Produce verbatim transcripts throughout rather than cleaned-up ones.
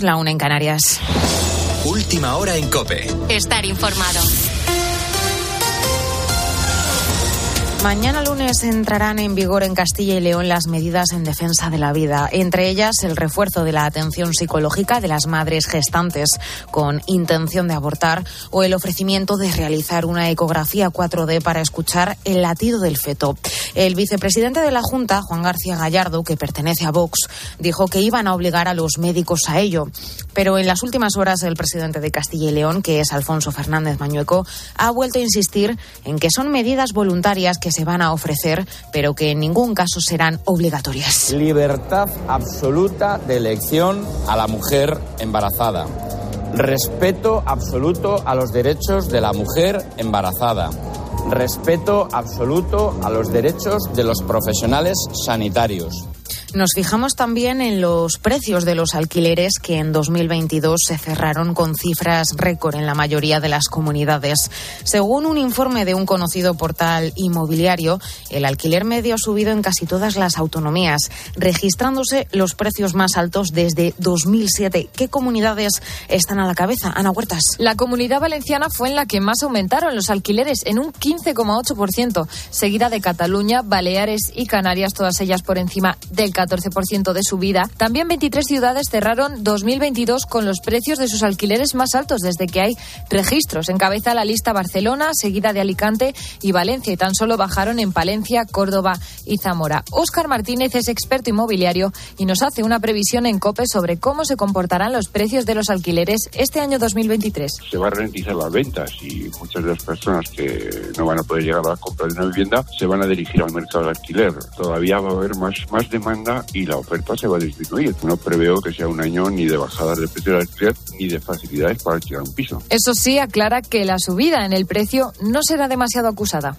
La una en Canarias. Última hora en COPE. Estar informado. Mañana lunes entrarán en vigor en Castilla y León las medidas en defensa de la vida, entre ellas el refuerzo de la atención psicológica de las madres gestantes con intención de abortar o el ofrecimiento de realizar una ecografía cuatro D para escuchar el latido del feto. El vicepresidente de la Junta, Juan García Gallardo, que pertenece a Vox, dijo que iban a obligar a los médicos a ello. Pero en las últimas horas el presidente de Castilla y León, que es Alfonso Fernández Mañueco, ha vuelto a insistir en que son medidas voluntarias que que se van a ofrecer, pero que en ningún caso serán obligatorias. Libertad absoluta de elección a la mujer embarazada. Respeto absoluto a los derechos de la mujer embarazada. Respeto absoluto a los derechos de los profesionales sanitarios. Nos fijamos también en los precios de los alquileres que en dos mil veintidós se cerraron con cifras récord en la mayoría de las comunidades. Según un informe de un conocido portal inmobiliario, el alquiler medio ha subido en casi todas las autonomías, registrándose los precios más altos desde dos mil siete. ¿Qué comunidades están a la cabeza? Ana Huertas. La Comunidad Valenciana fue en la que más aumentaron los alquileres, en un quince coma ocho por ciento, seguida de Cataluña, Baleares y Canarias, todas ellas por encima del catorce por ciento de subida. También veintitrés ciudades cerraron dos mil veintidós con los precios de sus alquileres más altos desde que hay registros. Encabeza la lista Barcelona, seguida de Alicante y Valencia, y tan solo bajaron en Palencia, Córdoba y Zamora. Óscar Martínez es experto inmobiliario y nos hace una previsión en COPE sobre cómo se comportarán los precios de los alquileres este año dos mil veintitrés. Se va a ralentizar las ventas y muchas de las personas que no van a poder llegar a la compra de una vivienda se van a dirigir al mercado de alquiler. Todavía va a haber más, más demanda y la oferta se va a disminuir. No preveo que sea un año ni de bajadas de precio del alquiler ni de facilidades para alquilar un piso. Eso sí, aclara que la subida en el precio no será demasiado acusada.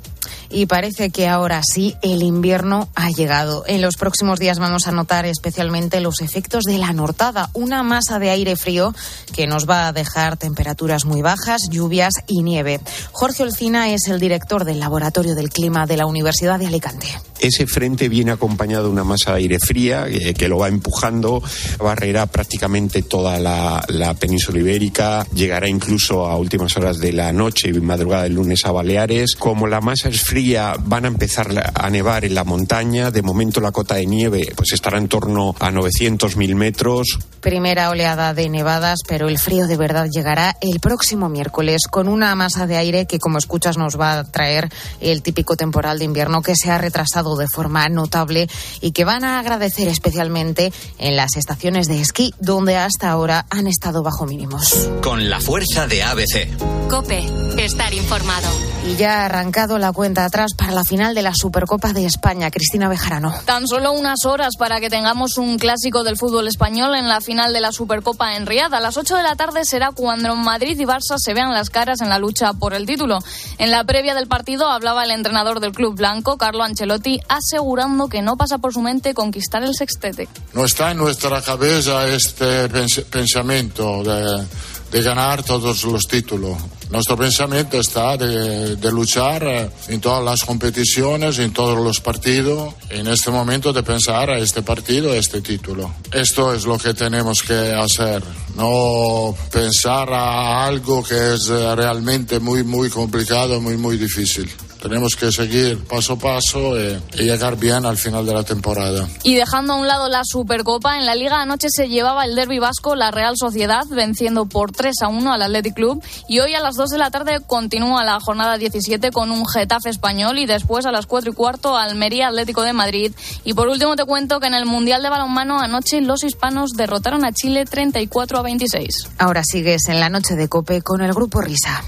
Y parece que ahora sí el invierno ha llegado. En los próximos días vamos a notar especialmente los efectos de la nortada, una masa de aire frío que nos va a dejar temperaturas muy bajas, lluvias y nieve. Jorge Olcina es el director del Laboratorio del Clima de la Universidad de Alicante. Ese frente viene acompañado de una masa de aire fría eh, que lo va empujando, barrerá prácticamente toda la, la península ibérica, llegará incluso a últimas horas de la noche y madrugada del lunes a Baleares. Como la masa es fría, van a empezar a nevar en la montaña. De momento la cota de nieve pues estará en torno a novecientos mil metros. Primera oleada de nevadas, pero el frío de verdad llegará el próximo miércoles con una masa de aire que, como escuchas, nos va a traer el típico temporal de invierno que se ha retrasado de forma notable y que van a agradecer especialmente en las estaciones de esquí, donde hasta ahora han estado bajo mínimos. Con la fuerza de A B C. COPE. Estar informado. Y ya ha arrancado la cuenta atrás para la final de la Supercopa de España. Cristina Bejarano. Tan solo unas horas para que tengamos un clásico del fútbol español en la final de la Supercopa en Riad. A las ocho de la tarde será cuando Madrid y Barça se vean las caras en la lucha por el título. En la previa del partido hablaba el entrenador del club blanco, Carlo Ancelotti, asegurando que no pasa por su mente conquistar el sextete. No está en nuestra cabeza este pens- pensamiento de, de ganar todos los títulos. Nuestro pensamiento está de, de luchar en todas las competiciones, en todos los partidos, en este momento de pensar a este partido, a este título. Esto es lo que tenemos que hacer, no pensar a algo que es realmente muy, muy complicado, muy, muy difícil. Tenemos que seguir paso a paso y, y llegar bien al final de la temporada. Y dejando a un lado la Supercopa, en la Liga anoche se llevaba el derbi vasco la Real Sociedad, venciendo por tres a uno al Athletic Club. Y hoy a las dos de la tarde continúa la jornada diecisiete con un Getafe español y después a las cuatro y cuarto Almería Atlético de Madrid. Y por último te cuento que en el Mundial de Balonmano anoche los hispanos derrotaron a Chile treinta y cuatro a veintiséis. Ahora sigues en la noche de COPE con el Grupo Risa.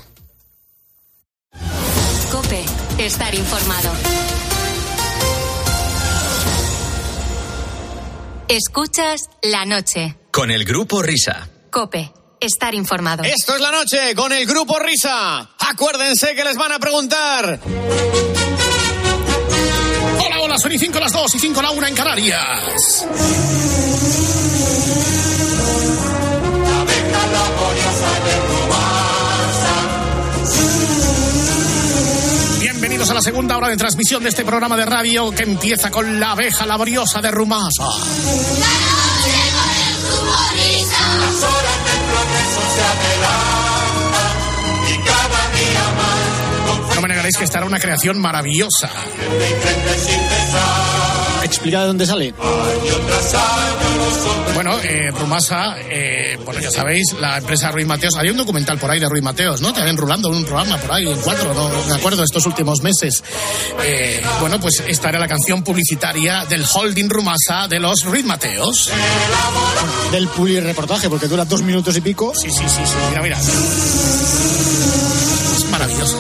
COPE. Estar informado. Escuchas la noche. Con el Grupo Risa. COPE. Estar informado. Esto es la noche con el Grupo Risa. Acuérdense que les van a preguntar. Hola, hola, son y cinco las dos y cinco la una en Canarias. A la segunda hora de transmisión de este programa de radio que empieza con la abeja laboriosa de Rumasa. sepáis que estará una creación maravillosa. Explica de dónde sale. Bueno, eh, Rumasa, eh, bueno, ya sabéis, la empresa Ruiz Mateos. Había un documental por ahí de Ruiz Mateos, ¿no? Te habían rulando un programa por ahí, en cuatro, no me acuerdo, estos últimos meses. Eh, bueno, pues esta era la canción publicitaria del holding Rumasa de los Ruiz Mateos. Del publireportaje, porque dura dos minutos y pico. Sí, sí, sí, sí. Mira, mira. Es maravilloso.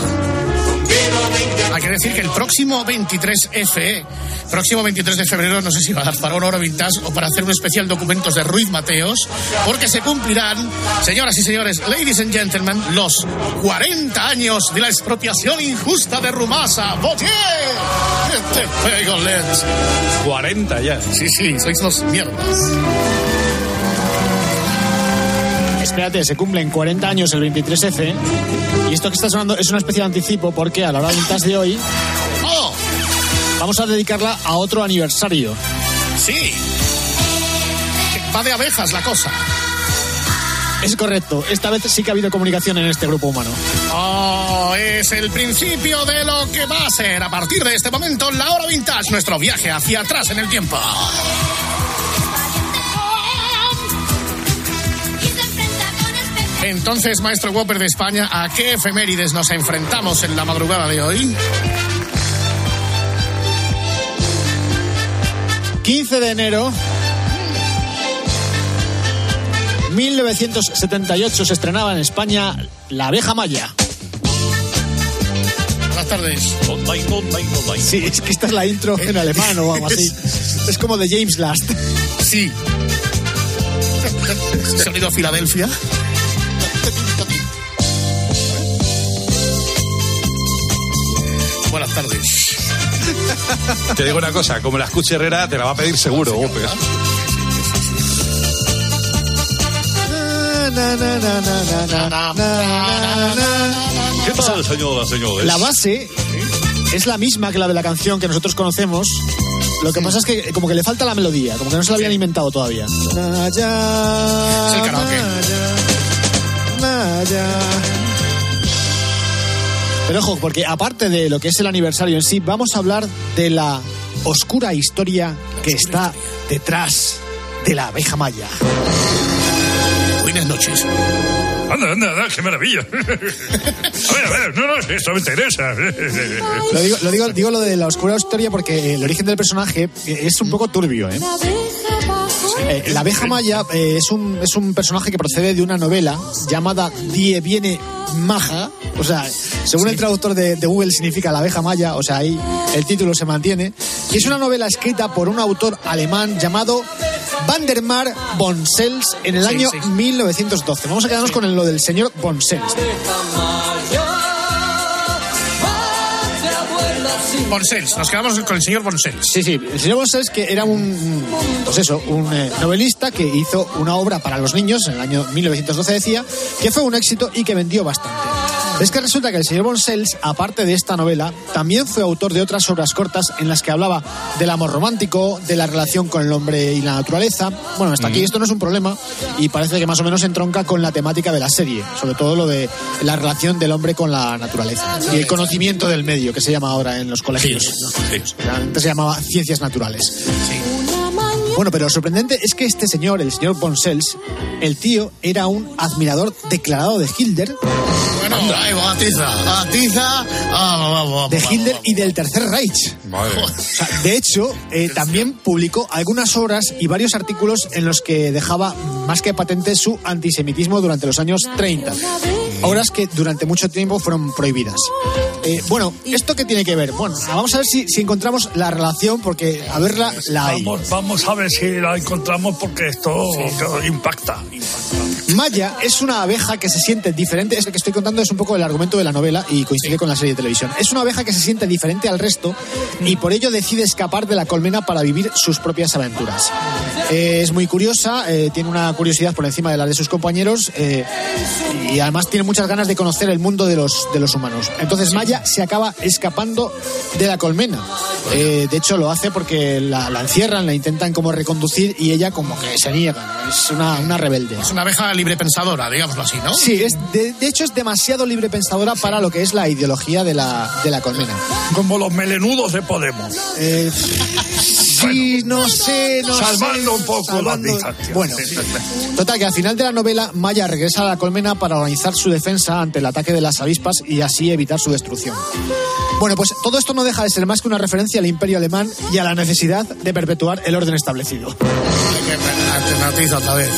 Hay que decir que el próximo veintitrés F, próximo veintitrés de febrero, no sé si va a dar para un Oro Vintage o para hacer un especial documentos de Ruiz Mateos, porque se cumplirán, señoras y señores, ladies and gentlemen, los cuarenta años de la expropiación injusta de Rumasa. ¡Voté! ¡Este pego, Lens! cuarenta ya. Sí, sí, sois los mierdas. Espérate, se cumplen cuarenta años el veintitrés F y esto que está sonando es una especie de anticipo porque a la hora de vintage de hoy oh. vamos a dedicarla a otro aniversario. Sí. Va de abejas la cosa. Es correcto, esta vez sí que ha habido comunicación en este grupo humano. Oh, es el principio de lo que va a ser a partir de este momento la Hora Vintage, nuestro viaje hacia atrás en el tiempo. Entonces, maestro Whopper de España, ¿a qué efemérides nos enfrentamos en la madrugada de hoy? quince de enero de mil novecientos setenta y ocho se estrenaba en España La Abeja Maya. Buenas tardes. Sí, es que esta es la intro en alemán o algo así. Es como de James Last. Sí. Sonido a Filadelfia. Buenas tardes. Te digo una cosa, como la escuche Herrera, te la va a pedir seguro, Gómez. ¿Qué tal, señoras, señores? La base es la misma que la de la canción que nosotros conocemos. Lo que pasa es que como que le falta la melodía, como que no se la habían inventado todavía. Es el karaoke. Pero ojo, porque aparte de lo que es el aniversario en sí, vamos a hablar de la oscura historia que está detrás de la abeja maya. Buenas noches. Anda, anda, anda, qué maravilla. A ver, a ver, no, no, esto me interesa. Lo digo, lo digo, digo lo de la oscura historia porque el origen del personaje es un poco turbio, ¿eh? Eh, la abeja maya eh, es un es un personaje que procede de una novela llamada Die Biene Maja, o sea, según sí. el traductor de, de Google significa la abeja maya, o sea, ahí el título se mantiene, y es una novela escrita por un autor alemán llamado Waldemar Bonsels en el sí, año sí. mil novecientos doce. Vamos a quedarnos sí. con lo del señor Bonsels. Bonsels, nos quedamos con el señor Bonsels. Sí, sí, el señor Bonsels que era un, pues eso, un eh, novelista que hizo una obra para los niños en el año mil novecientos doce, decía, que fue un éxito y que vendió bastante. Es que resulta que el señor Bonsels, aparte de esta novela, también fue autor de otras obras cortas en las que hablaba del amor romántico, de la relación con el hombre y la naturaleza. Bueno, hasta mm. aquí esto no es un problema y parece que más o menos entronca con la temática de la serie, sobre todo lo de la relación del hombre con la naturaleza y el conocimiento del medio, que se llama ahora en los colegios. Sí, ¿no? sí. Antes se llamaba ciencias naturales. Sí. Bueno, pero lo sorprendente es que este señor, el señor Bonsels, el tío era un admirador declarado de Hitler. Bueno, ahí va, tiza, la tiza, ah, de Hitler y del Tercer Reich. Madre. O sea, de hecho, eh, también publicó algunas obras y varios artículos en los que dejaba más que patente su antisemitismo durante los años treinta. Obras que durante mucho tiempo fueron prohibidas. Eh, bueno, ¿esto qué tiene que ver? Bueno, vamos a ver si, si encontramos la relación, porque a verla la hay. Vamos, vamos a ver si la encontramos, porque esto sí. impacta, impacta. Maya es una abeja que se siente diferente. Es lo que estoy contando, es un poco el argumento de la novela y coincide sí. con la serie de televisión. Es una abeja que se siente diferente al resto y por ello decide escapar de la colmena para vivir sus propias aventuras. Eh, es muy curiosa, eh, tiene una curiosidad por encima de la de sus compañeros eh, y además tiene muchas ganas de conocer el mundo de los, de los humanos. Entonces Maya se acaba escapando de la colmena. Eh, de hecho lo hace porque la, la encierran, la intentan como reconducir y ella como que se niega. Es una, una rebelde. Es una abeja libre pensadora, digámoslo así, ¿no? Sí, es de, de hecho es demasiado demasiado libre pensadora para lo que es la ideología de la, de la colmena. Como los melenudos de Podemos. Eh, sí, bueno, no sé, no salvando sé, un poco salvando... las distancias. Bueno, total, que al final de la novela, Maya regresa a la colmena para organizar su defensa ante el ataque de las avispas y así evitar su destrucción. Bueno, pues todo esto no deja de ser más que una referencia al imperio alemán y a la necesidad de perpetuar el orden establecido. Alternatiza otra vez.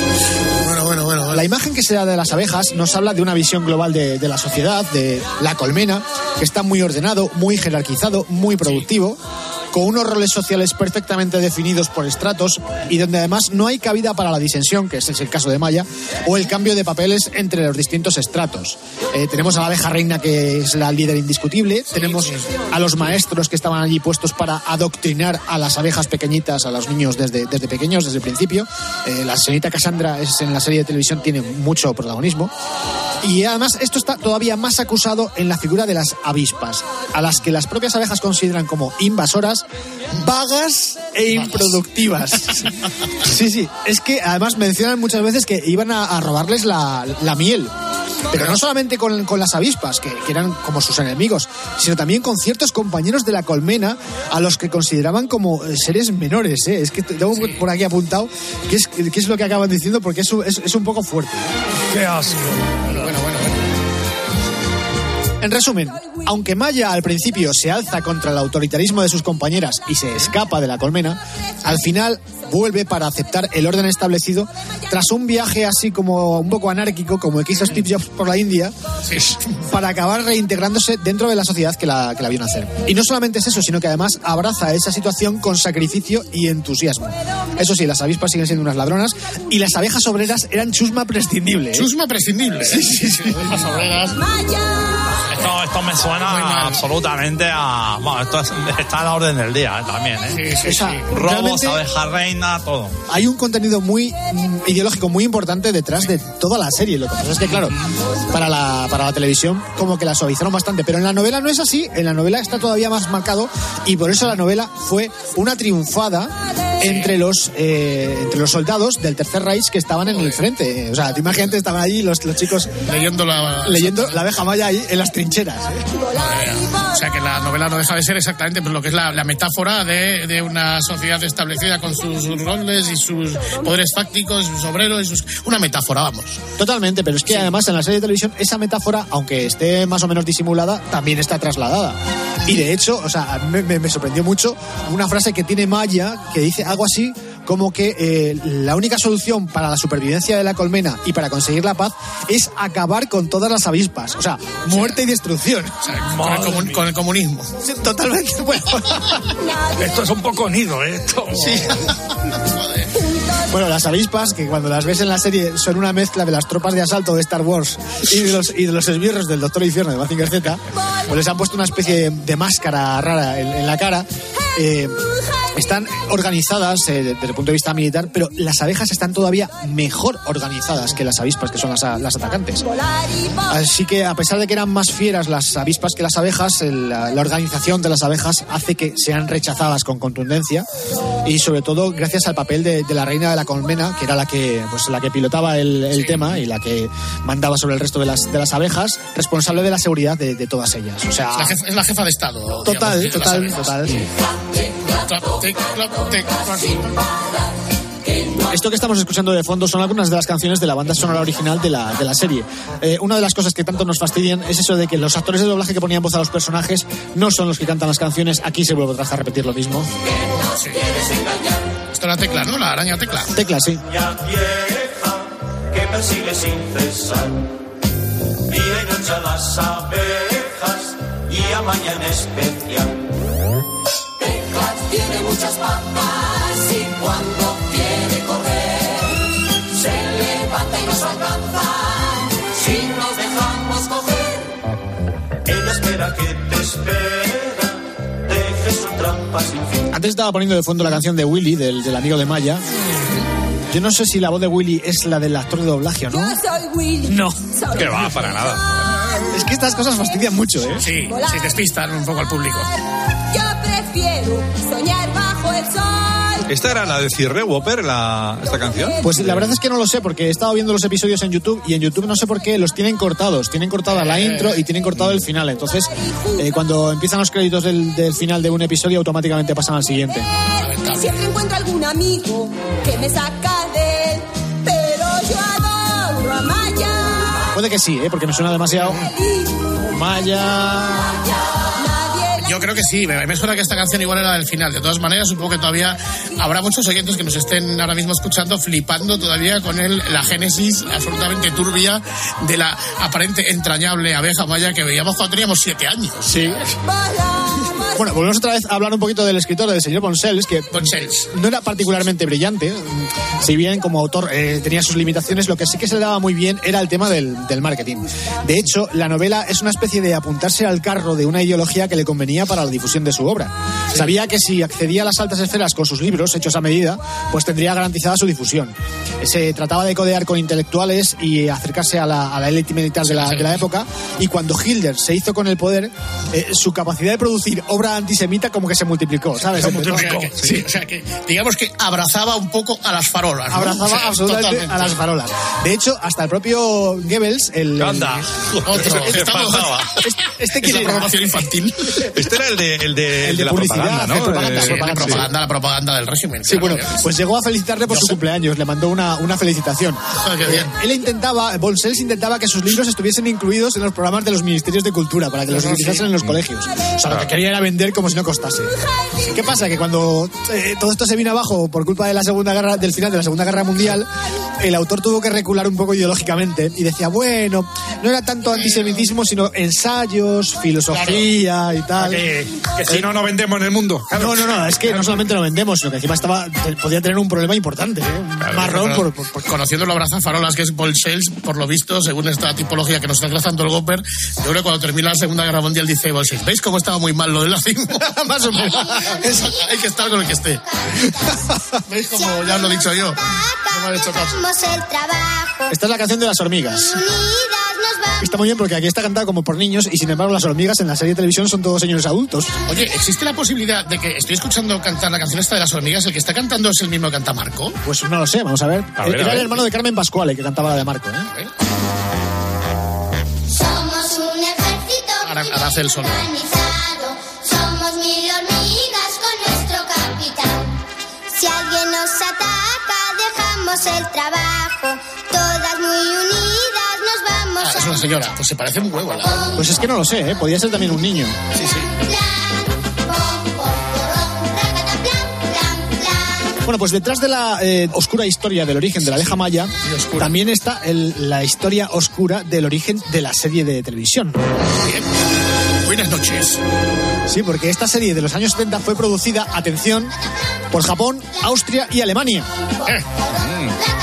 Bueno, bueno, bueno. La imagen que se da de las abejas nos habla de una visión global de, de la sociedad, de la colmena, que está muy ordenado, muy jerarquizado, muy productivo, con unos roles sociales perfectamente definidos por estratos y donde además no hay cabida para la disensión, que ese es el caso de Maya, o el cambio de papeles entre los distintos estratos. Eh, tenemos a la abeja reina, que es la líder indiscutible, tenemos a los maestros que estaban allí puestos para adoctrinar a las abejas pequeñitas, a los niños desde, desde pequeños, desde el principio. Eh, la señorita Cassandra es, en la serie de televisión tiene mucho protagonismo. Y además esto está todavía más acusado en la figura de las avispas, a las que las propias abejas consideran como invasoras, vagas e vagas. Improductivas. Sí, sí. Es que además mencionan muchas veces que iban a, a robarles la, la miel. Pero no solamente con, con las avispas, que, que eran como sus enemigos, sino también con ciertos compañeros de la colmena a los que consideraban como seres menores, ¿eh? Es que tengo sí. por aquí apuntado qué es, qué es lo que acaban diciendo, porque es, es, es un poco fuerte. ¡Qué asco! Bueno, bueno, bueno. En resumen, aunque Maya al principio se alza contra el autoritarismo de sus compañeras y se escapa de la colmena, al final vuelve para aceptar el orden establecido tras un viaje así como un poco anárquico, como el que hizo Steve Jobs por la India, sí. para acabar reintegrándose dentro de la sociedad que la, que la vio nacer. Y no solamente es eso, sino que además abraza esa situación con sacrificio y entusiasmo. Eso sí, las avispas siguen siendo unas ladronas y las abejas obreras eran chusma prescindible. ¿Eh? Chusma prescindible. Sí, sí, sí. Las obreras. Esto, esto me suena absolutamente a... Bueno, esto es, está a la orden del día eh, también, ¿eh? Sí, sí, sí. Robos, abeja reina, todo. Hay un contenido muy ideológico, muy importante detrás de toda la serie. Lo que pasa es que, claro, para la, para la televisión como que la suavizaron bastante. Pero en la novela no es así. En la novela está todavía más marcado y por eso la novela fue una triunfada... Entre los, eh, entre los soldados del Tercer Reich que estaban en el frente. O sea, imagínate, estaban allí los, los chicos leyendo la, leyendo la abeja maya ahí en las trincheras. O sea, que la novela no deja de ser exactamente pues, lo que es la, la metáfora de, de una sociedad establecida con sus roles y sus poderes fácticos, sus obreros y sus... Una metáfora, vamos. Totalmente, pero es que sí. además en la serie de televisión esa metáfora, aunque esté más o menos disimulada, también está trasladada. Y de hecho, o sea, me, me, me sorprendió mucho una frase que tiene Maya que dice... algo así como que eh, la única solución para la supervivencia de la colmena y para conseguir la paz es acabar con todas las avispas. O sea, muerte sí. y destrucción. O sea, con, el comun, con el comunismo. Sí, totalmente. Bueno. Esto es un poco nido, ¿eh? Esto. Sí. Bueno, las avispas, que cuando las ves en la serie son una mezcla de las tropas de asalto de Star Wars y de los, y de los esbirros del Doctor Infierno de Mazinger Z, pues les han puesto una especie de, de máscara rara en, en la cara. Eh, están organizadas eh, desde el punto de vista militar, pero las abejas están todavía mejor organizadas que las avispas, que son las, las atacantes. Así que a pesar de que eran más fieras las avispas que las abejas, el, la, la organización de las abejas hace que sean rechazadas con contundencia, y sobre todo gracias al papel de, de la reina de la colmena, que era la que, pues, la que pilotaba el, el sí. tema y la que mandaba sobre el resto de las, de las abejas, responsable de la seguridad de, de todas ellas. O sea, es, la jefa, es la jefa de Estado. Total, digamos, total, total. Sí. Esto que estamos escuchando de fondo son algunas de las canciones de la banda sonora original de la, de la serie. Eh, una de las cosas que tanto nos fastidian es eso de que los actores de doblaje que ponían voz a los personajes no son los que cantan las canciones. Aquí se vuelve otra vez a repetir lo mismo. Sí. Esto es la tecla, ¿no? La araña tecla. Tecla, sí. Ya vieja que persigue sin cesar. Día y noche a las abejas y a mañana especial. Tiene muchas patas y cuando quiere correr se levanta y nos alcanza si nos dejamos coger. Ella espera que te espera, deje su trampa sin fin. Antes estaba poniendo de fondo la canción de Willy, del, del amigo de Maya. Yo no sé si la voz de Willy es la del actor de doblaje o no. Yo soy Willy. No, que va, para nada. Es que estas cosas fastidian mucho, ¿eh? Sí, sí, despistan un poco al público. Yo prefiero soñar bajo el sol. ¿Esta era la de Cirre Whopper, la, esta canción? Pues la verdad es que no lo sé, porque he estado viendo los episodios en YouTube y en YouTube no sé por qué los tienen cortados. Tienen cortada la intro y tienen cortado el final. Entonces, eh, cuando empiezan los créditos del, del final de un episodio, automáticamente pasan al siguiente. Siempre encuentro algún amigo que me saca de él, pero yo adoro a Maya. Puede que sí, ¿eh? Porque me suena demasiado. Maya... Yo creo que sí, me suena que esta canción igual era del final. De todas maneras, supongo que todavía habrá muchos oyentes que nos estén ahora mismo escuchando, flipando todavía con el, la génesis absolutamente turbia de la aparente entrañable abeja maya que veíamos cuando teníamos siete años. Sí. Bueno, volvemos otra vez a hablar un poquito del escritor, del señor Bonsels, que Bonsels. no era particularmente brillante, si bien como autor eh, tenía sus limitaciones. Lo que sí que se le daba muy bien era el tema del, del marketing. De hecho, la novela es una especie de apuntarse al carro de una ideología que le convenía para la difusión de su obra. Sí. Sabía que si accedía a las altas esferas con sus libros, hechos a medida, pues tendría garantizada su difusión. Se trataba de codear con intelectuales y acercarse a la, a la élite militar de la, de la época, y cuando Hitler se hizo con el poder, eh, su capacidad de producir obra antisemita como que se multiplicó, ¿sabes? Se multiplicó. Sí, sí. Sí. O sea que, digamos que abrazaba un poco a las farolas, ¿no? Abrazaba, o sea, absolutamente totalmente. A las farolas. De hecho, hasta el propio Goebbels, el... ¡Anda! Otro, este que este la programación infantil. Este era el de, el de, el de la propaganda, ¿no? Propaganda, sí, propaganda, sí. propaganda, la propaganda del régimen. Sí, claro, bueno, pues llegó a felicitarle por Yo su sé. cumpleaños, le mandó una, una felicitación. Oh, qué bien. Él intentaba, Bonsels intentaba que sus libros estuviesen incluidos en los programas de los ministerios de cultura, para que los utilizasen sí. en los colegios. O sea, lo que quería era como si no costase. ¿Qué pasa? Que cuando eh, todo esto se vino abajo por culpa de la segunda guerra, del final de la Segunda Guerra Mundial, el autor tuvo que recular un poco ideológicamente y decía, bueno, no era tanto antisemitismo, sino ensayos, filosofía claro. y tal. Que, que si eh, no, no vendemos en el mundo. Claro. No, no, no, es que claro. no solamente lo vendemos, sino que encima estaba, podía tener un problema importante, ¿eh? Un claro, marrón. Claro. Por, por, por... Conociendo lo brazafarolas que es Bonsels, por lo visto, según esta tipología que nos está trazando el Gopper, yo creo que cuando termina la Segunda Guerra Mundial dice Bonsels, ¿veis cómo estaba muy mal lo de la más o menos. Eso, hay que estar con el que esté. ¿Veis como ya os lo he dicho yo? No me he hecho caso. Esta es la canción de las hormigas. Está muy bien porque aquí está cantada como por niños y sin embargo las hormigas en la serie de televisión son todos señores adultos. Oye, ¿existe la posibilidad de que estoy escuchando cantar la canción esta de las hormigas? ¿El que está cantando es el mismo que canta Marco? Pues no lo sé, vamos a ver. A ver Era a ver. el hermano de Carmen Pascuale que cantaba la de Marco, ¿eh? A ver. Somos un ejército. Ahora, ahora hace el solo. Somos mil hormigas con nuestro capitán. Si alguien nos ataca, dejamos el trabajo. Todas muy unidas nos vamos ah, a... Es una señora, pues se parece un huevo. La... Pues es que no lo sé, ¿eh? Podría ser también un niño. Sí, sí. Bueno, pues detrás de la eh, oscura historia del origen de la abeja maya, también está el, la historia oscura del origen de la serie de televisión. Bien. Buenas noches. Sí, porque esta serie de los años setenta fue producida, atención, por Japón, Austria y Alemania. Eh.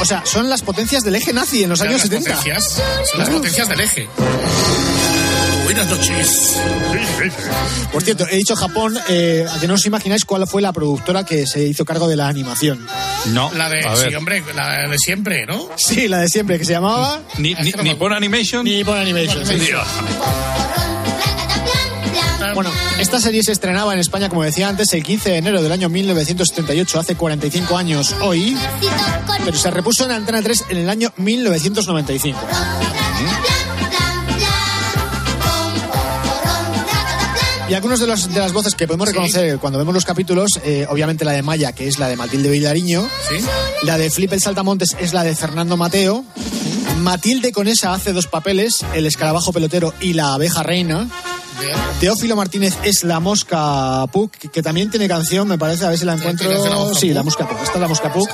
O sea, son las potencias del eje nazi en los años setenta. Potencias, son claro. las potencias del eje. Buenas noches. Por cierto, he dicho Japón, eh, a que no os imagináis cuál fue la productora que se hizo cargo de la animación. No. La de, sí, hombre, la de siempre, ¿no? Sí, la de siempre, que se llamaba... Ni, ni, Nippon Animation. Nippon Animation. Sí. Dios. Bueno, esta serie se estrenaba en España, como decía antes, el quince de enero del año mil novecientos setenta y ocho, hace cuarenta y cinco años hoy, pero se repuso en Antena tres en el año mil novecientos noventa y cinco. Y algunas de, de las voces que podemos reconocer sí. cuando vemos los capítulos, eh, obviamente la de Maya, que es la de Matilde Villariño, ¿sí? la de Flip el Saltamontes es la de Fernando Mateo, Matilde con esa hace dos papeles, el escarabajo pelotero y la abeja reina. Teófilo Martínez es la mosca Puck, que también tiene canción, me parece, a ver si la encuentro. La sí, la mosca Puck. Esta es la mosca Puck.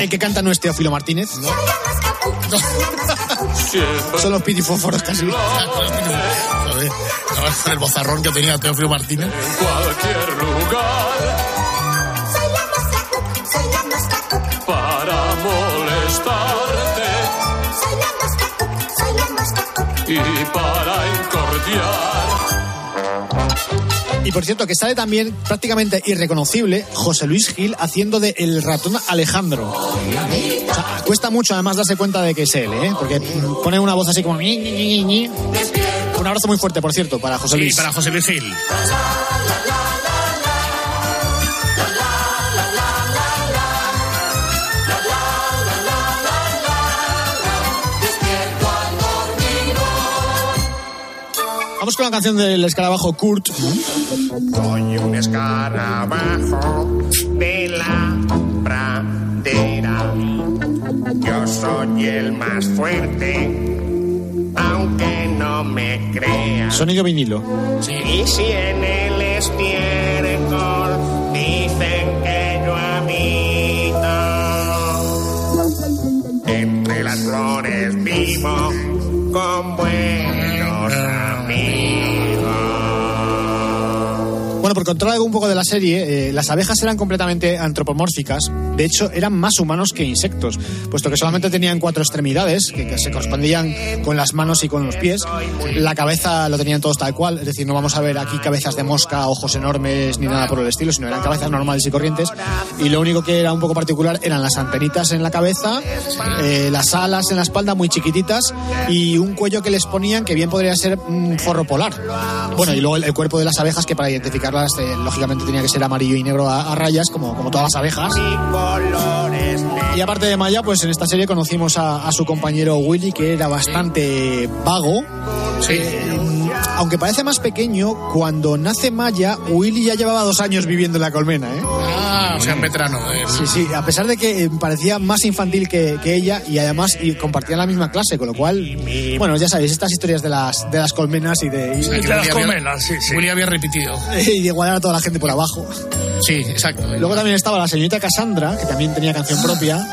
El que canta no es Teófilo Martínez. No. No. Son los pitifóforos casi. Joder, el bozarrón que tenía Teófilo Martínez. En cualquier lugar. Soy la mosca Puck, soy la mosca Puck. Para molestarte. Soy la mosca Puck, soy la mosca Puck. Y para incordiar. Y por cierto, que sale también prácticamente irreconocible José Luis Gil haciendo de el ratón Alejandro. O sea, cuesta mucho además darse cuenta de que es él, ¿eh? Porque pone una voz así como... Un abrazo muy fuerte, por cierto, para José Luis. Sí, para José Luis Gil. Vamos con la canción del escarabajo Kurt. Soy un escarabajo de la pradera. Yo soy el más fuerte, aunque no me crean. Sonido vinilo. Sí. Y si en el estiércol dicen que yo habito, entre las flores vivo con buenos amigos. Bueno, por contar algo un poco de la serie, eh, las abejas eran completamente antropomórficas. De hecho, eran más humanos que insectos, puesto que solamente tenían cuatro extremidades que, que se correspondían con las manos y con los pies. La cabeza lo tenían todos tal cual, es decir, no vamos a ver aquí cabezas de mosca, ojos enormes ni nada por el estilo, sino eran cabezas normales y corrientes. Y lo único que era un poco particular eran las antenitas en la cabeza, eh, las alas en la espalda muy chiquititas y un cuello que les ponían que bien podría ser un forro polar. Bueno, y luego el, el cuerpo de las abejas, que para identificarlas eh, lógicamente tenía que ser amarillo y negro a, a rayas, como, como todas las abejas. Y aparte de Maya, pues en esta serie conocimos a, a su compañero Willy, que era bastante vago. Sí. Eh, aunque parece más pequeño, cuando nace Maya, Willy ya llevaba dos años viviendo en la colmena, ¿eh? Ah, o sea, veterano. Eh. Sí, sí, a pesar de que parecía más infantil que, que ella, y además y compartían la misma clase, con lo cual, bueno, ya sabéis, estas historias de las, de las colmenas y de... Y, sí, de Willy las colmenas, había, sí, sí. Willy había repetido. Y de igualar a toda la gente por abajo. Sí, exacto. Luego también estaba la señorita Cassandra, que también tenía canción propia.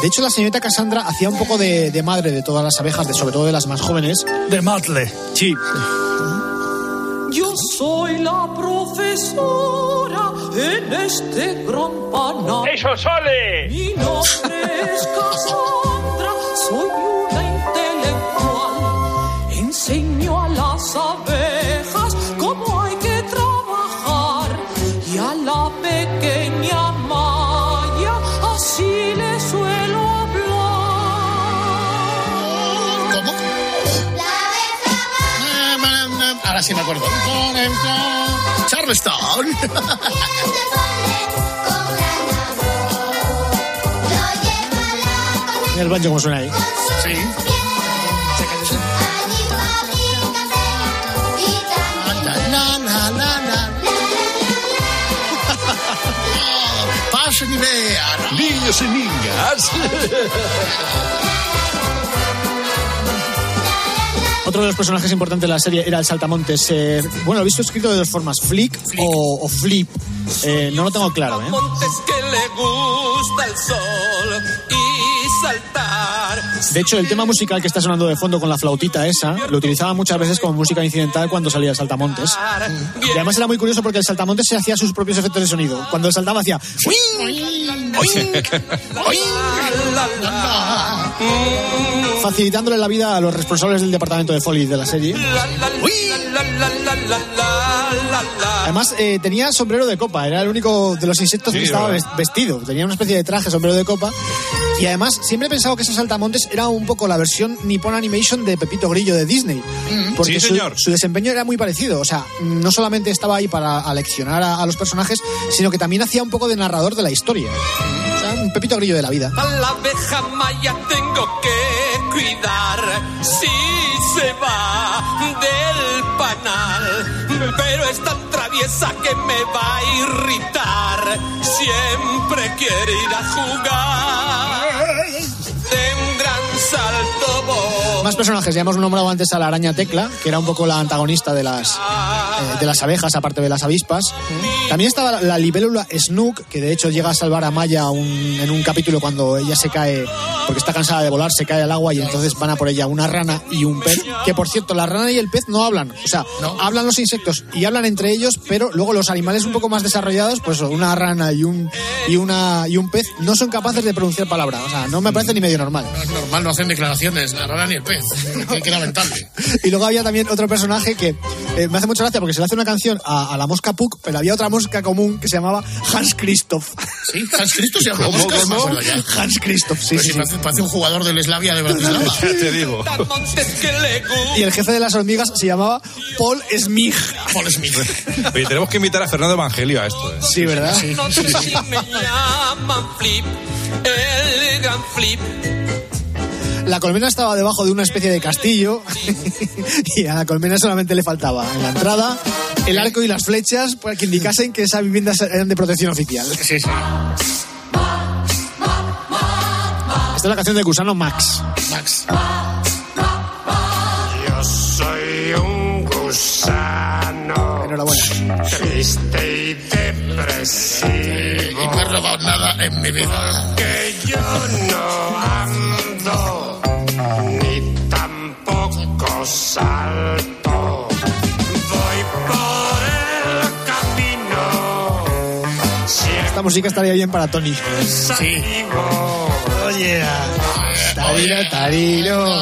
De hecho, la señorita Cassandra hacía un poco de, de madre de todas las abejas, de, sobre todo de las más jóvenes. De madre. Sí. Yo soy la profesora en este gran panal. ¡Eso sale! Mi nombre es Cassandra, soy una intelectual. Enseño a las abejas cómo hay que trabajar y a la pequeña Maya así le suelo hablar. ¿Cómo? La abeja Maya. Ahora sí me acuerdo. Charleston. Mira el banjo como suena ahí. Sí. Pasen y vean, niños y niñas. Otro de los personajes importantes de la serie era el saltamontes. Eh, bueno, lo he visto escrito de dos formas, flick, flick. O, o flip. Eh, no lo tengo claro, ¿eh? Que le gusta el sol y saltar. De hecho, el tema musical que está sonando de fondo con la flautita esa, lo utilizaba muchas veces como música incidental cuando salía el saltamontes. Y además era muy curioso porque el saltamontes se hacía sus propios efectos de sonido. Cuando el saltaba hacía... Facilitándole la vida a los responsables del departamento de Foley de la serie. Además, eh, tenía sombrero de copa, era el único de los insectos sí, que estaba ¿verdad? vestido. Tenía una especie de traje, sombrero de copa. Y además, siempre he pensado que ese saltamontes era un poco la versión Nippon Animation de Pepito Grillo de Disney. Mm-hmm. Porque sí, señor. Su, su desempeño era muy parecido. O sea, no solamente estaba ahí para aleccionar a, a los personajes, sino que también hacía un poco de narrador de la historia. O sea, un Pepito Grillo de la vida. A la abeja Maya tengo que cuidar si se va del panal. Pero es tan traviesa que me va a irritar. Siempre quiere ir a jugar. Más personajes, ya hemos nombrado antes a la araña Tecla, que era un poco la antagonista de las, eh, de las abejas, aparte de las avispas. También estaba la, la libélula Snook, que de hecho llega a salvar a Maya un, en un capítulo cuando ella se cae, porque está cansada de volar, se cae al agua y entonces van a por ella una rana y un pez, que por cierto, la rana y el pez no hablan, o sea, ¿no? Hablan los insectos y hablan entre ellos, pero luego los animales un poco más desarrollados, pues una rana y un, y una, y un pez, no son capaces de pronunciar palabras, o sea, no me parece ni medio normal. No es normal, no hacen declaraciones, la rana ni el pez. Qué lamentable. Y luego había también otro personaje que eh, me hace mucha gracia porque se le hace una canción a, a la mosca Puck, pero había otra mosca común que se llamaba Hans Christoph. Sí, Hans Christoph se llamaba mosca. ¿Cómo? Hans Christoph, sí. Pues sí, sí. Parece, parece un jugador del Slavia de Bratislava. Ya te digo. Y el jefe de las hormigas se llamaba Paul Smith. Paul Smith. Oye, tenemos que invitar a Fernando Evangelio a esto. ¿Eh? Sí, ¿verdad? Sí. Me llaman Flip, el gran Flip. La colmena estaba debajo de una especie de castillo y a la colmena solamente le faltaba en la entrada el arco y las flechas para que indicasen que esas viviendas eran de protección oficial. Sí, sí. Esta es la canción de Gusano Max. Max. Yo soy un gusano. Enhorabuena. Triste y depresivo. Y no he robado nada en mi vida. Que yo no ando, ni tampoco salto. Esta música estaría bien para Tony. Sí. Oye, tariro, tariro.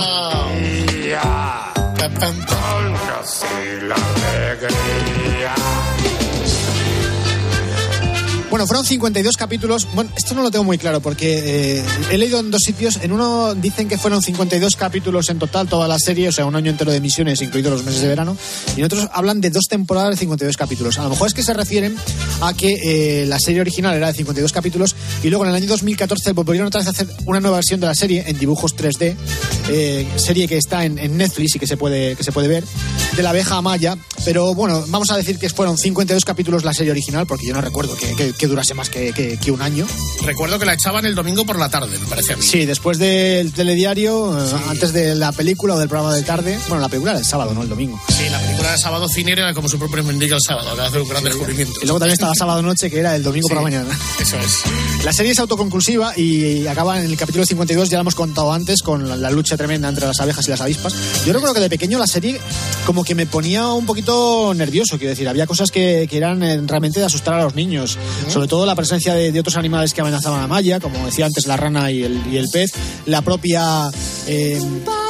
Bueno, fueron cincuenta y dos capítulos. Bueno, esto no lo tengo muy claro porque eh, he leído en dos sitios. En uno dicen que fueron cincuenta y dos capítulos en total, toda la serie, o sea, un año entero de emisiones, incluidos los meses de verano. Y en otros hablan de dos temporadas de cincuenta y dos capítulos. A lo mejor es que se refieren a que eh, la serie original era de cincuenta y dos capítulos y luego en el año dos mil catorce volvieron otra vez a hacer una nueva versión de la serie en dibujos tres D, eh, serie que está en, en Netflix y que se puede que se puede ver, de la abeja Amaya. Pero bueno, vamos a decir que fueron cincuenta y dos capítulos la serie original, porque yo no recuerdo que, que que durase más que, que, que un año. Recuerdo que la echaban el domingo por la tarde, me parece a mí. Sí, después del telediario, sí. Antes de la película o del programa de tarde. Bueno, la película era el sábado, no el domingo. Sí, la película era el sábado cine, era como su propio me indica el sábado, acaba de hacer un gran sí, descubrimiento. Y luego también estaba sábado noche, que era el domingo sí, por la mañana. Eso es. La serie es autoconclusiva y acaba en el capítulo cincuenta y dos, ya lo hemos contado antes, con la, la lucha tremenda entre las abejas y las avispas. Yo recuerdo que de pequeño la serie como que me ponía un poquito nervioso, quiero decir, había cosas que, que eran realmente de asustar a los niños. Sobre todo la presencia de, de otros animales que amenazaban a Maya, como decía antes, la rana y el, y el pez, la propia eh,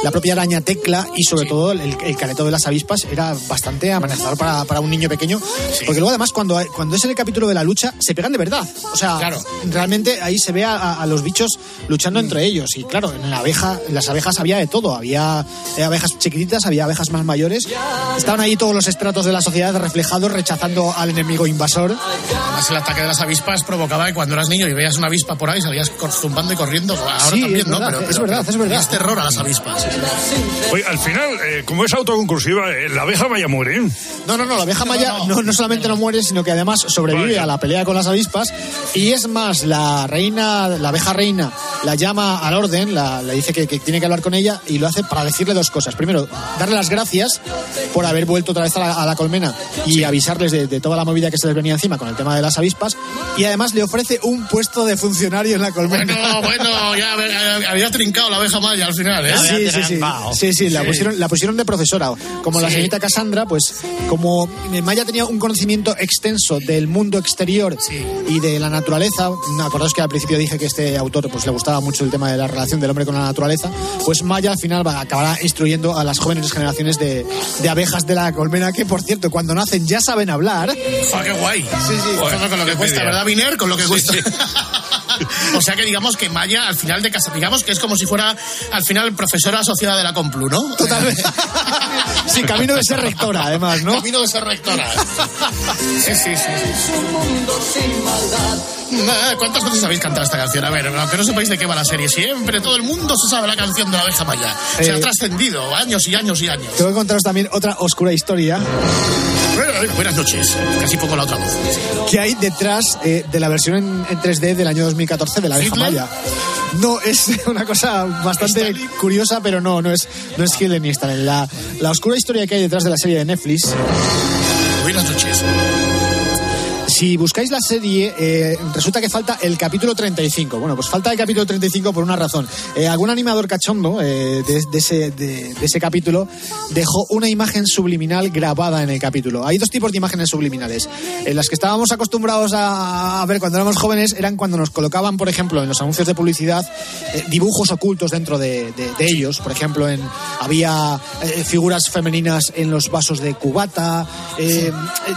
la propia araña Tecla, y sobre todo el, el careto de las avispas era bastante amenazador para, para un niño pequeño, sí. Porque luego además cuando, cuando es el capítulo de la lucha se pegan de verdad, o sea, claro. Realmente ahí se ve a, a los bichos luchando mm. entre ellos, y claro, en la abeja, en las abejas había de todo, había abejas chiquititas, había abejas más mayores, estaban ahí todos los estratos de la sociedad reflejados, rechazando al enemigo invasor. Además, el ataque de las avispas provocaba que cuando eras niño y veías una avispa por ahí salías zumbando y corriendo. Ahora sí, también, es verdad, ¿no? Pero, es pero, verdad, pero, es verdad. Es terror a las avispas. Oye, al final, eh, como es autoconcursiva, eh, la abeja Maya muere. No, no, no, la abeja Maya no, no. No, no solamente no muere, sino que además sobrevive Vaya. a la pelea con las avispas. Y es más, la reina, la abeja reina, la llama al orden, la, le dice que, que tiene que hablar con ella y lo hace para decirle dos cosas. Primero, darle las gracias por haber vuelto otra vez a la, a la colmena y sí. avisarles de, de toda la movida que se les venía encima con el tema de las avispas. Y además le ofrece un puesto de funcionario en la colmena. Bueno, bueno, ya había, había trincado la abeja Maya al final, ¿eh? Sí, sí, sí. Sí, sí, la pusieron, la pusieron de profesora. Como sí. la señorita Cassandra, pues como Maya tenía un conocimiento extenso del mundo exterior sí. y de la naturaleza, acordaos que al principio dije que este autor pues le gustaba mucho el tema de la relación del hombre con la naturaleza, pues Maya al final va, acabará instruyendo a las jóvenes generaciones de, de abejas de la colmena, que por cierto, cuando nacen ya saben hablar. ¡Ah, qué guay! Sí, sí. Bueno, con lo que cuesta, ¿verdad, Viner? Con lo que sí, cuesta. Sí. O sea que digamos que Maya al final de casa, digamos que es como si fuera al final profesora asociada de la Complu, ¿no? Totalmente. Sí, camino de ser rectora, además, ¿no? Camino de ser rectora. Sí, sí, sí. ¿Cuántas veces habéis cantado esta canción? A ver, aunque no sepáis de qué va la serie, siempre todo el mundo se sabe la canción de la abeja Maya. Se eh, ha trascendido años y años y años. Te voy a contaros también otra oscura historia. Buenas noches. Casi pongo la otra voz. ¿Qué hay detrás eh, de la versión en, en tres D del año dos mil catorce de la abeja Maya? No, es una cosa bastante Stanley. curiosa, pero no, no es, no es Hill ni Stanley. La, la oscura historia que hay detrás de la serie de Netflix. Buenas noches. Si buscáis la serie, eh, resulta que falta el capítulo treinta y cinco. Bueno, pues falta el capítulo treinta y cinco por una razón. Eh, algún animador cachondo eh, de, de, ese, de, de ese capítulo dejó una imagen subliminal grabada en el capítulo. Hay dos tipos de imágenes subliminales. Eh, las que estábamos acostumbrados a, a ver cuando éramos jóvenes eran cuando nos colocaban, por ejemplo, en los anuncios de publicidad, eh, dibujos ocultos dentro de, de, de ellos. Por ejemplo, en, había eh, figuras femeninas en los vasos de cubata, eh,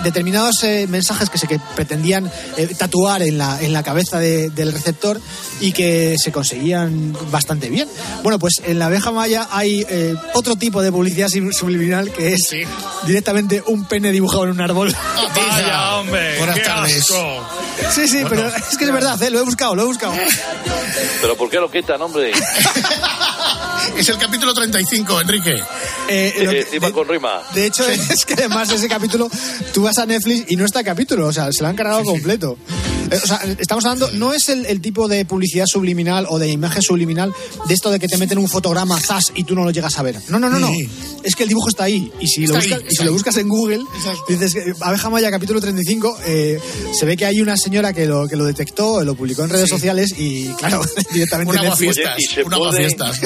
determinados eh, mensajes que se que pretendían eh, tatuar en la, en la cabeza de, del receptor y que se conseguían bastante bien. Bueno, pues en la abeja Maya hay eh, otro tipo de publicidad subliminal que es sí. directamente un pene dibujado en un árbol. ¡Oh, vaya, hombre! Buenas tardes. Sí, sí, bueno, pero es que es verdad, ¿eh? Lo he buscado, lo he buscado. ¿Pero por qué lo quitan, hombre? Es el capítulo treinta y cinco, Enrique. Eh, sí, que, encima de, con rima. De hecho, sí. Es que además ese capítulo, tú vas a Netflix y no está el capítulo, o sea, se lo han cargado sí, completo. Sí. O sea, estamos hablando, no es el, el tipo de publicidad subliminal o de imagen subliminal de esto de que te meten un fotograma, zas, y tú no lo llegas a ver. No, no, no, no. Sí. Es que el dibujo está ahí. Y si, lo, ahí, buscas, y si lo buscas en Google, exacto, dices, Abeja Maya, capítulo treinta y cinco, eh, se ve que hay una señora que lo, que lo detectó, lo publicó en redes sí. sociales y, claro, directamente en fiestas. Oye, una puede, fiestas.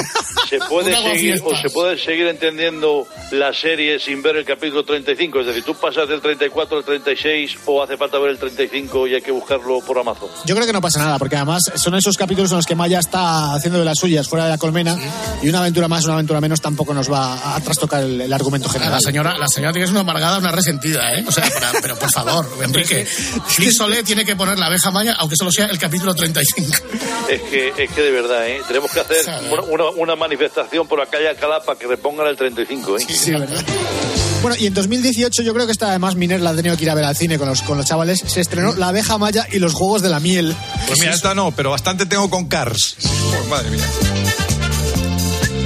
Se puede seguir fiestas. O se puede seguir entendiendo la serie sin ver el capítulo treinta y cinco. Es decir, tú pasas del treinta y cuatro al treinta y seis o hace falta ver el treinta y cinco y hay que buscarlo por Amazon. Yo creo que no pasa nada, porque además son esos capítulos en los que Maya está haciendo de las suyas fuera de la colmena, sí, y una aventura más, una aventura menos tampoco nos va a trastocar el, el argumento general. La señora, la señora tiene que ser una amargada, una resentida, ¿eh? O sea, para, pero por favor, Enrique, Luis Solé tiene que poner la Abeja Maya, aunque solo sea el capítulo treinta y cinco. Es que, es que de verdad, ¿eh? Tenemos que hacer una, una, una manifestación por la calle Alcalá para que repongan el treinta y cinco, ¿eh? Sí, sí, verdad. Bueno, y en dos mil dieciocho, yo creo que esta, además, Miner la ha tenido que ir a ver al cine con los, con los chavales. Se estrenó La Abeja Maya y los Juegos de la Miel. Pues mira, esta no, pero bastante tengo con Cars. Pues madre mía.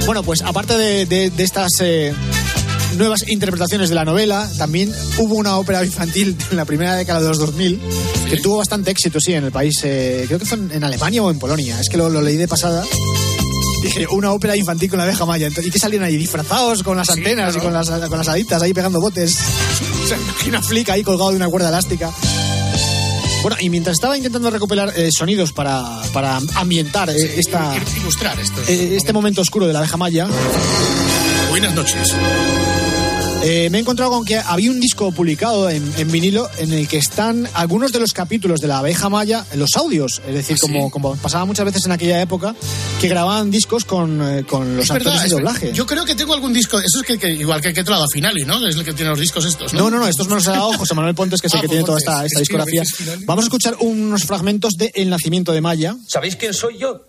Bueno, pues aparte de, de, de estas eh, nuevas interpretaciones de la novela, también hubo una ópera infantil en la primera década de los dos mil que sí. tuvo bastante éxito, sí, en el país. Eh, creo que fue en Alemania o en Polonia. Es que lo, lo leí de pasada. Dije, una ópera infantil con La Abeja Maya. Entonces, y que salían ahí disfrazados con las sí, antenas claro. y con las, con las alitas ahí pegando botes. O sea, una flica ahí colgado de una cuerda elástica. Bueno, y mientras estaba intentando recopilar eh, sonidos para, para ambientar eh, sí, esta, ilustrar esto, eh, este momento oscuro de La Abeja Maya... Buenas noches. Eh, me he encontrado con que había un disco publicado en, en vinilo en el que están algunos de los capítulos de La Abeja Maya, los audios, es decir, ¿ah, como, sí? como pasaba muchas veces en aquella época, que grababan discos con, eh, con los es actores verdad, de doblaje. Yo creo que tengo algún disco, eso es que, que igual que, que te lo ha dado Finali, ¿no? Es el que tiene los discos estos, ¿no? No, no, no, estos me los ha dado José Manuel Pontes, que es el ah, que tiene toda esta, esta discografía. Vamos a escuchar unos fragmentos de El nacimiento de Maya. ¿Sabéis quién soy yo?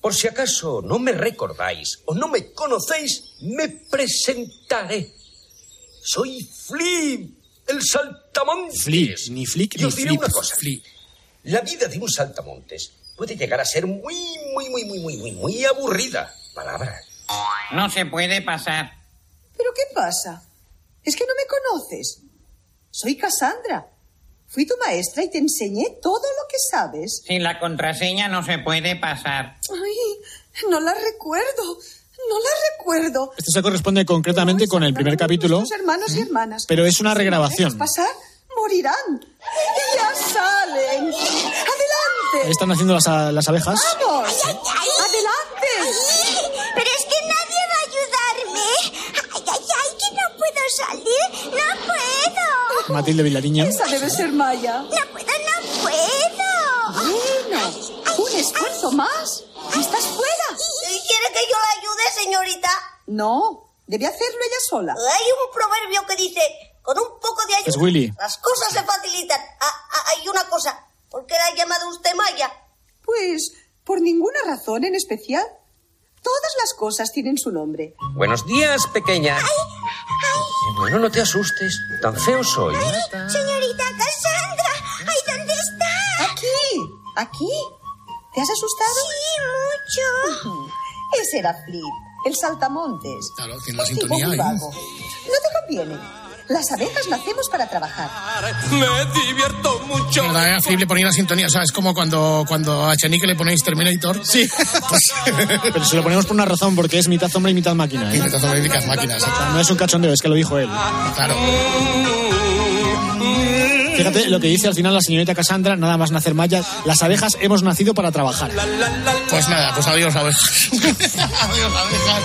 Por si acaso no me recordáis o no me conocéis, me presentaré. Soy Flip, el saltamontes. Flip, ni Flip, ni os diré una cosa. Flip. La vida de un saltamontes puede llegar a ser muy, muy, muy, muy, muy, muy, muy aburrida. Palabra. No se puede pasar. ¿Pero qué pasa? Es que no me conoces. Soy Cassandra. Fui tu maestra y te enseñé todo lo que sabes. Sin la contraseña no se puede pasar. Ay, no la recuerdo. No la recuerdo. Esto se corresponde concretamente no, con el primer capítulo. Los hermanos y hermanas. Pero es una regrabación. Si no dejas pasar, morirán. Y ya salen. Adelante. Están haciendo las, a, las abejas. Vamos. Ay, ay, ay. Adelante. Ay, pero es que nadie va a ayudarme. Ay, ay, ay, que no puedo salir. No puedo. Matilde Villariño. Esa debe ser Maya. No puedo, no puedo. Bueno, un esfuerzo más. ¿Estás fuera? ¿Quiere que yo la ayude, señorita? No, debe hacerlo ella sola. Hay un proverbio que dice, con un poco de ayuda, es Willy, las cosas se facilitan. A, a, hay una cosa, ¿por qué la ha llamado usted Maya? Pues, por ninguna razón en especial. Todas las cosas tienen su nombre. Buenos días, pequeña. Ay, ay. Bueno, no te asustes. Tan feo soy. Ay, señorita Cassandra. Ay, ¿dónde está? Aquí. Aquí. ¿Te has asustado? Sí, mucho. Ese era Flip, el saltamontes. Claro, tiene la sintonía. Ahí. No te conviene. Las abejas nacemos para trabajar. Me divierto mucho. A Flip le ponía la sintonía, o sea, es como cuando, cuando a Echenique le ponéis Terminator. Sí. Pues, pero se lo ponemos por una razón, porque es mitad hombre y mitad máquina, ¿eh? Y mitad hombre y mitad máquina. O sea, no es un cachondeo, es que lo dijo él. Claro. Fíjate lo que dice al final la señorita Cassandra, nada más nacer Maya, las abejas hemos nacido para trabajar. Pues nada, pues adiós abejas. Adiós abejas.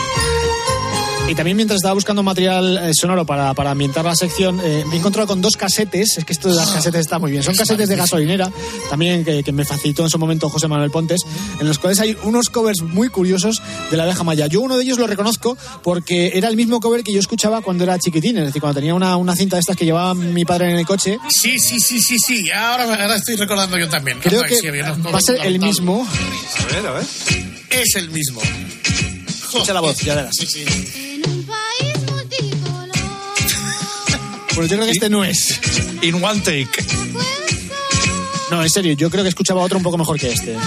Y también mientras estaba buscando material sonoro para, para ambientar la sección, eh, me he encontrado con dos casetes. Es que esto de las casetes está muy bien. Son casetes de gasolinera, también que, que me facilitó en su momento José Manuel Pontes, en los cuales hay unos covers muy curiosos de La Abeja Maya. Yo uno de ellos lo reconozco porque era el mismo cover que yo escuchaba cuando era chiquitín. Es decir, cuando tenía una, una cinta de estas que llevaba mi padre en el coche. Sí, sí, sí, sí, sí. Ahora, ahora estoy recordando yo también. Creo que va a ser el mismo. A ver, a ver. Es el mismo. Escucha la voz, ya verás. Sí, sí. Bueno, yo creo que este no es. In one take. No, en serio, yo creo que escuchaba otro un poco mejor que este.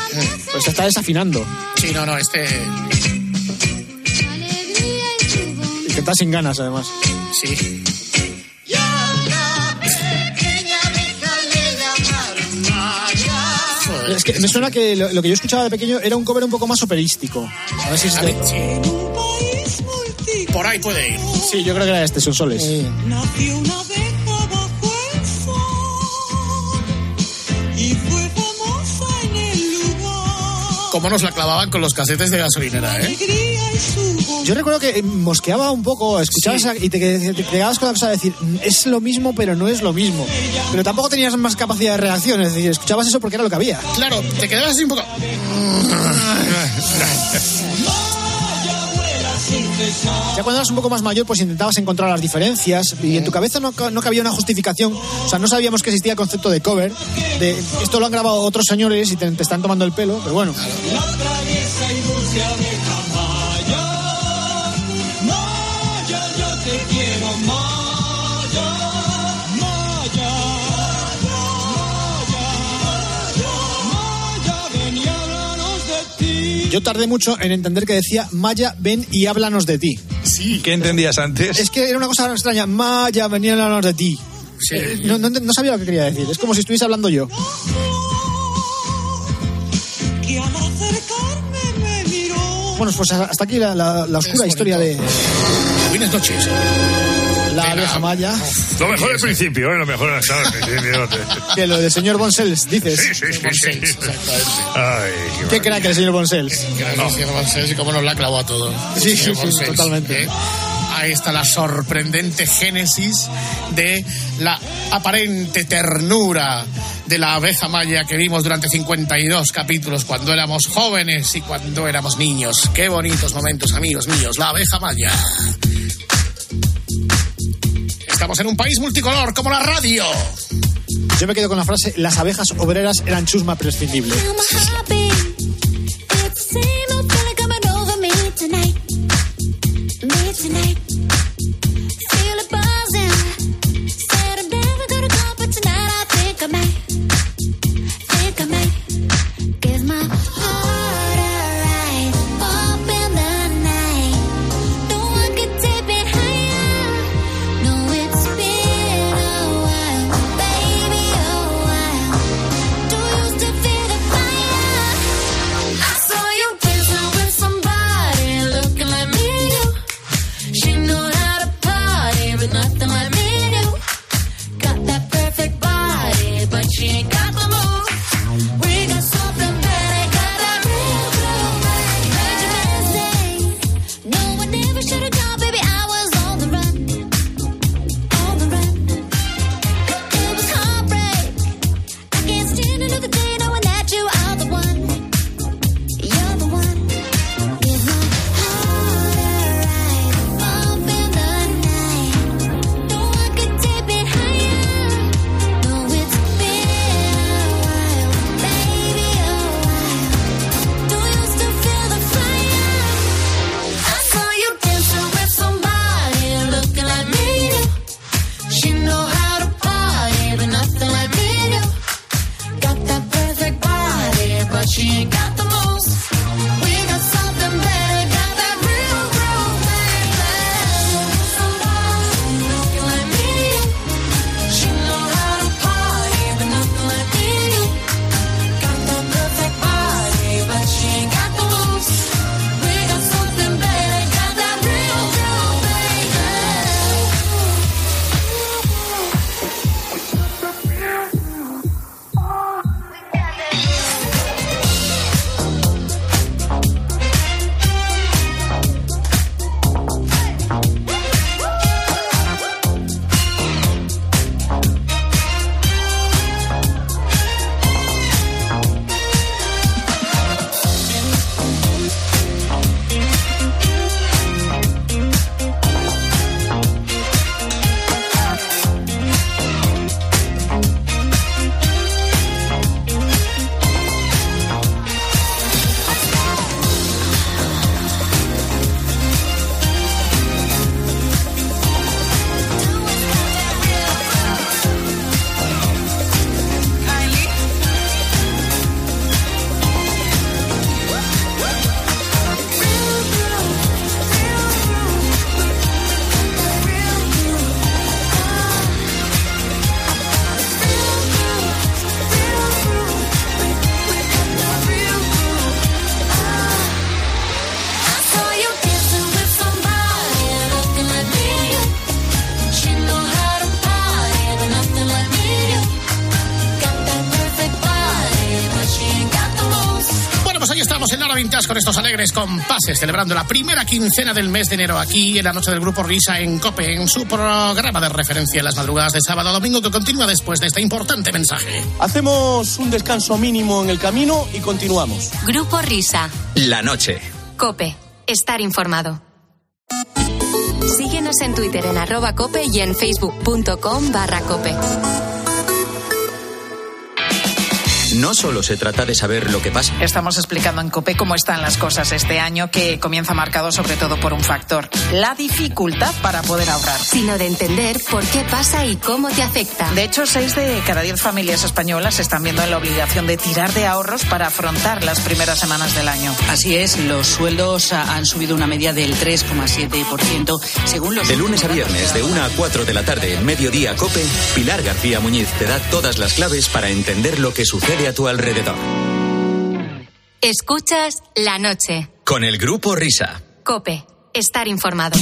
Pues se está desafinando. Sí, no, no, este... está sin ganas, además. Sí. Es que me suena que lo, lo que yo escuchaba de pequeño era un cover un poco más operístico. A ver si es de... Por ahí puede ir. Sí, yo creo que era este, Son Soles. Sí. Como nos la clavaban con los casetes de gasolinera, ¿eh? Yo recuerdo que mosqueaba un poco, escuchabas sí. y te quedabas con la cosa de decir, es lo mismo, pero no es lo mismo. Pero tampoco tenías más capacidad de reacción, es decir, escuchabas eso porque era lo que había. Claro, te quedabas así un poco... Ya cuando eras un poco más mayor, pues intentabas encontrar las diferencias y en tu cabeza no, no cabía una justificación. O sea, no sabíamos que existía el concepto de cover, de esto lo han grabado otros señores y te, te están tomando el pelo, pero bueno. Yo tardé mucho en entender que decía Maya, ven y háblanos de ti. Sí, ¿qué entendías antes? Es que era una cosa extraña. Maya, ven y háblanos de ti. Sí. No, no, no sabía lo que quería decir. Es como si estuviese hablando yo. Bueno, pues hasta aquí la, la, la oscura historia de... Buenas noches. La abeja Maya. Lo mejor al principio, ¿eh? Lo mejor al principio. Que lo del señor Bonsels, dices. Sí, sí, sí. Bonsels, sí, sí. Ay, qué, ¿Qué crack el señor Bonsels? Qué crack el señor Bonsels y cómo nos la clavó a todos. Sí, sí, sí, totalmente. ¿Eh? Ahí está la sorprendente génesis de la aparente ternura de la abeja Maya que vimos durante cincuenta y dos capítulos cuando éramos jóvenes y cuando éramos niños. Qué bonitos momentos, amigos míos. La abeja Maya. Estamos en un país multicolor, como la radio. Yo me quedo con la frase, las abejas obreras eran chusma prescindible. Cositas con estos alegres compases, celebrando la primera quincena del mes de enero aquí en la noche del Grupo Risa en COPE, en su programa de referencia en las madrugadas de sábado a domingo, que continúa después de este importante mensaje. Hacemos un descanso mínimo en el camino y continuamos. Grupo Risa. La noche. COPE. Estar informado. Síguenos en Twitter en arroba cope y en facebook.com barra cope. No solo se trata de saber lo que pasa. Estamos explicando en COPE cómo están las cosas este año, que comienza marcado sobre todo por un factor, la dificultad para poder ahorrar. Sino de entender por qué pasa y cómo te afecta. De hecho, seis de cada diez familias españolas se están viendo en la obligación de tirar de ahorros para afrontar las primeras semanas del año. Así es, los sueldos han subido una media del tres coma siete por ciento según los... De lunes a viernes, de una a cuatro de la tarde, mediodía COPE, Pilar García Muñiz te da todas las claves para entender lo que sucede a tu alrededor. Escuchas La Noche. Con el Grupo Risa. COPE. Estar informado.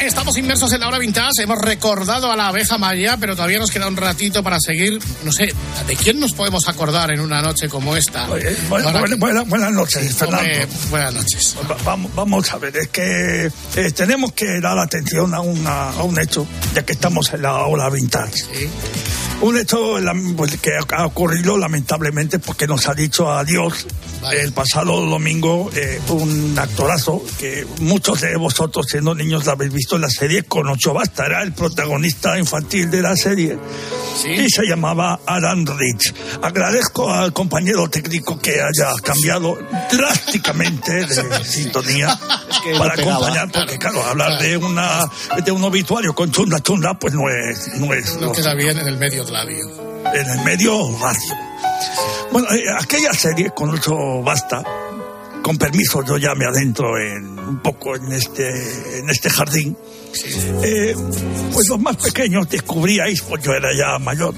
Estamos inmersos en la hora vintage, hemos recordado a la abeja Maya, pero todavía nos queda un ratito para seguir. No sé, ¿de quién nos podemos acordar en una noche como esta? Oye, bueno, buena, buena, buenas noches, Fernando. Oye, buenas noches. Vamos, vamos a ver, es que eh, tenemos que dar atención a, una, a un hecho, ya que estamos en la hora vintage. Sí. Un hecho que ha ocurrido lamentablemente porque nos ha dicho adiós el pasado domingo eh, un actorazo que muchos de vosotros siendo niños lo habéis visto en la serie Con Ocho Basta. Era el protagonista infantil de la serie. ¿Sí? Y se llamaba Adam Rich. Agradezco al compañero técnico que haya cambiado drásticamente de sintonía es que para acompañar, porque claro, hablar de una de un obituario con chunda chunda pues no es no es no queda bien en el medio. Labio. En el medio radio. Bueno, eh, aquella serie Con Ocho Basta, con permiso yo ya me adentro en, un poco en este, en este jardín, eh, pues los más pequeños descubríais, pues yo era ya mayor,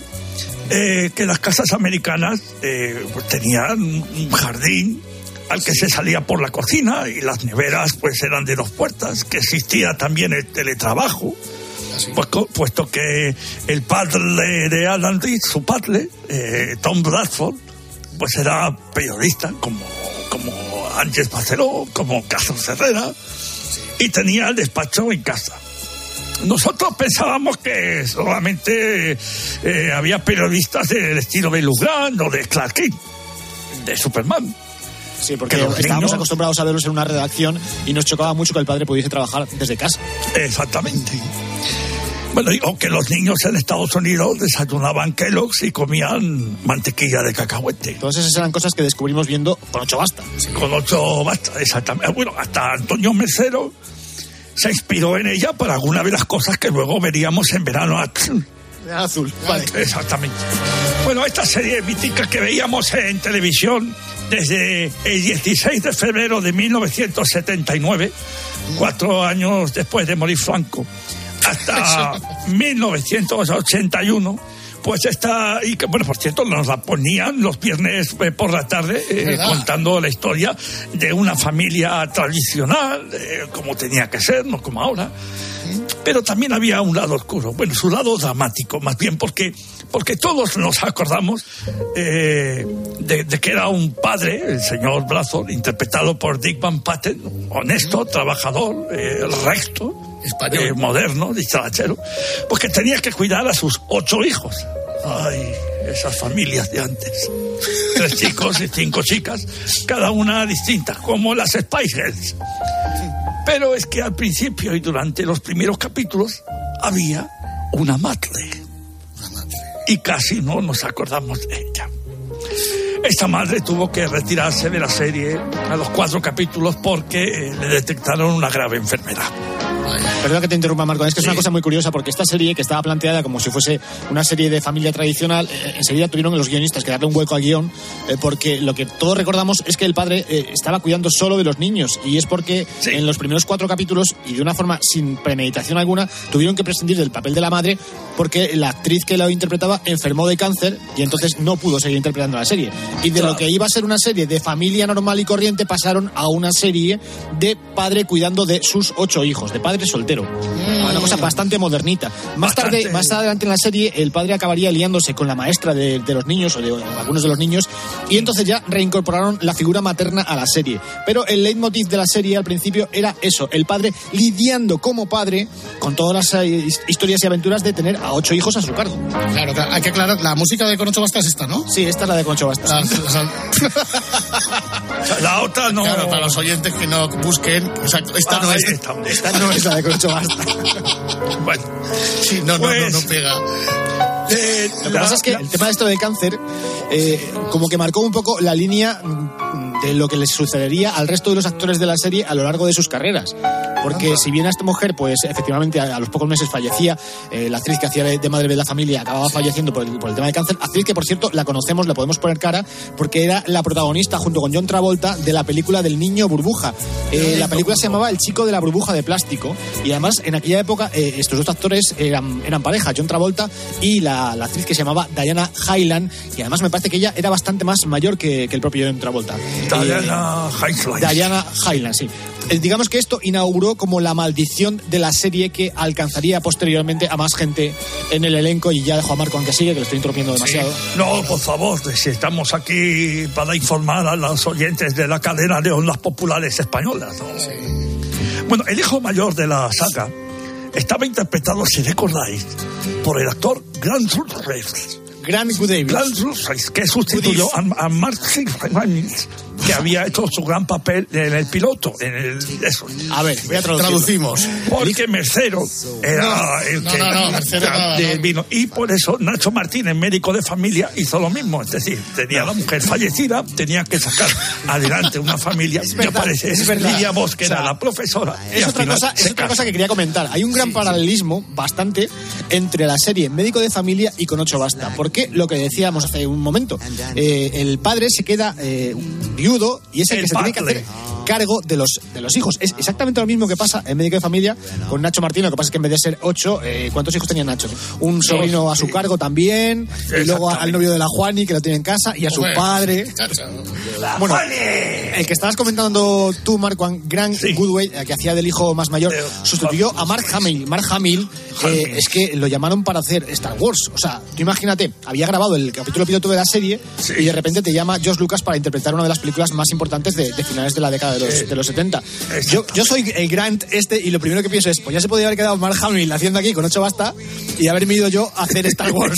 eh, que las casas americanas eh, pues tenían un jardín al que se salía por la cocina y las neveras pues eran de dos puertas, que existía también el teletrabajo. Pues, puesto que el padre de Alan Rich, su padre, eh, Tom Bradford, pues era periodista como, como Ángel Barceló, como Carlos Herrera, y tenía el despacho en casa. Nosotros pensábamos que solamente eh, había periodistas del estilo de Luz Grant o de Clark Kent, de Superman. Sí, porque estábamos niños... acostumbrados a verlos en una redacción y nos chocaba mucho que el padre pudiese trabajar desde casa. Exactamente. Bueno, o que los niños en Estados Unidos desayunaban Kellogg's y comían mantequilla de cacahuete. Entonces esas eran cosas que descubrimos viendo Con Ocho Basta. Sí, Con Ocho Basta, exactamente. Bueno, hasta Antonio Mercero se inspiró en ella para alguna de las cosas que luego veríamos en Verano Azul. Azul, vale. Exactamente. Bueno, esta serie mítica que veíamos en televisión desde el dieciséis de febrero de mil novecientos setenta y nueve, cuatro años después de morir Franco, hasta mil novecientos ochenta y uno, pues está, y que, bueno, por cierto, nos la ponían los viernes por la tarde, eh, contando la historia de una familia tradicional, eh, como tenía que ser, no como ahora. Pero también había un lado oscuro, bueno, su lado dramático, más bien porque, porque todos nos acordamos eh, de, de que era un padre, el señor Bradford, interpretado por Dick Van Patten, honesto, trabajador, eh, recto, español, eh, moderno, dicharachero, porque tenía que cuidar a sus ocho hijos. Ay, esas familias de antes. Tres chicos y cinco chicas, cada una distinta, como las Spice Girls. Pero es que al principio y durante los primeros capítulos había una madre. Una madre. Y casi no nos acordamos de ella. Esta madre tuvo que retirarse de la serie a los cuatro capítulos porque le detectaron una grave enfermedad. Perdona que te interrumpa, Marco, es que es sí. Una cosa muy curiosa porque esta serie que estaba planteada como si fuese una serie de familia tradicional, eh, enseguida tuvieron los guionistas que darle un hueco al guión, eh, porque lo que todos recordamos es que el padre eh, estaba cuidando solo de los niños, y es porque sí. En los primeros cuatro capítulos, y de una forma sin premeditación alguna, tuvieron que prescindir del papel de la madre porque la actriz que la interpretaba enfermó de cáncer y entonces no pudo seguir interpretando la serie, y de claro. Lo que iba a ser una serie de familia normal y corriente pasaron a una serie de padre cuidando de sus ocho hijos, de padre padre soltero. Mm. Una cosa bastante modernita. Más bastante. tarde, más adelante en la serie, el padre acabaría liándose con la maestra de, de los niños, o de, o de algunos de los niños, y entonces ya reincorporaron la figura materna a la serie. Pero el leitmotiv de la serie al principio era eso, el padre lidiando como padre con todas las eh, historias y aventuras de tener a ocho hijos a su cargo. Claro, claro, hay que aclarar, la música de Con Ocho Bastas es esta, ¿no? Sí, esta es la de Con Ocho Bastas. La, la, la otra no. Claro, para los oyentes que no busquen, exacto, esta ah, no es esta, esta no es la de Con Ocho Bastas. Bueno, sí, no, pues... no, no, no pega. Eh, Lo que la, pasa es que la... el tema de esto del cáncer eh, como que marcó un poco la línea de lo que les sucedería al resto de los actores de la serie a lo largo de sus carreras. Porque Anda. si bien a esta mujer, pues efectivamente a, a los pocos meses fallecía, eh, la actriz que hacía de madre de la familia acababa falleciendo por el, por el tema del cáncer. Actriz que, por cierto, la conocemos, la podemos poner cara, porque era la protagonista, junto con John Travolta, de la película del niño burbuja. Eh, la película se llamaba El chico de la burbuja de plástico. Y además, en aquella época, eh, estos dos actores eran, eran pareja, John Travolta y la La, la actriz que se llamaba Diana Hyland, y además me parece que ella era bastante más mayor que, que el propio John Travolta. Diana eh, Hyland. Diana Hyland, sí. Eh, digamos que esto inauguró como la maldición de la serie que alcanzaría posteriormente a más gente en el elenco, y ya dejo a Marco aunque sigue, que lo estoy interrumpiendo demasiado. Sí. No, por favor, si estamos aquí para informar a los oyentes de la cadena de ondas populares españolas, ¿no? Sí. Bueno, el hijo mayor de la saga estaba interpretado, si recordáis, por el actor Grant Goodeve. Grant Goodeve. Grant Goodeve, que sustituyó a, a Mark Hamill, que había hecho su gran papel en el piloto. En el, eso. A ver, voy a traducimos. Porque Mercero era no, el que no, no, no, Mercero, no, vino. No. Y por eso Nacho Martínez, médico de familia, hizo lo mismo. Es decir, tenía a la mujer fallecida, tenía que sacar adelante una familia. Es verdad, aparece, es verdad. Lidia Bosch, que o sea, era la profesora. Es otra, cosa, es otra cosa que quería comentar. Hay un gran sí, paralelismo sí. bastante entre la serie Médico de Familia y Con Ocho Basta. Porque lo que decíamos hace un momento, eh, el padre se queda... Eh, viudo y es el, el que se padre. tiene que hacer cargo de los, de los hijos. Es exactamente lo mismo que pasa en Médico de Familia con Nacho Martín. Lo que pasa es que en vez de ser ocho, eh, ¿cuántos hijos tenía Nacho? Un sobrino a su cargo también, y luego al novio de la Juani, que lo tiene en casa, y a su padre. Bueno, el que estabas comentando tú, Marco, Grant sí. Goodeve, que hacía del hijo más mayor, sustituyó a Mark Hamill. Mark Hamill, eh, es que lo llamaron para hacer Star Wars. O sea, tú imagínate, había grabado el capítulo piloto de la serie sí. y de repente te llama George Lucas para interpretar una de las películas más importantes de, de finales de la década de los, de los setenta. Yo, yo soy el Grant este y lo primero que pienso es, pues ya se podría haber quedado Mark Hamill haciendo aquí Con Ocho Basta y haberme ido yo a hacer Star Wars.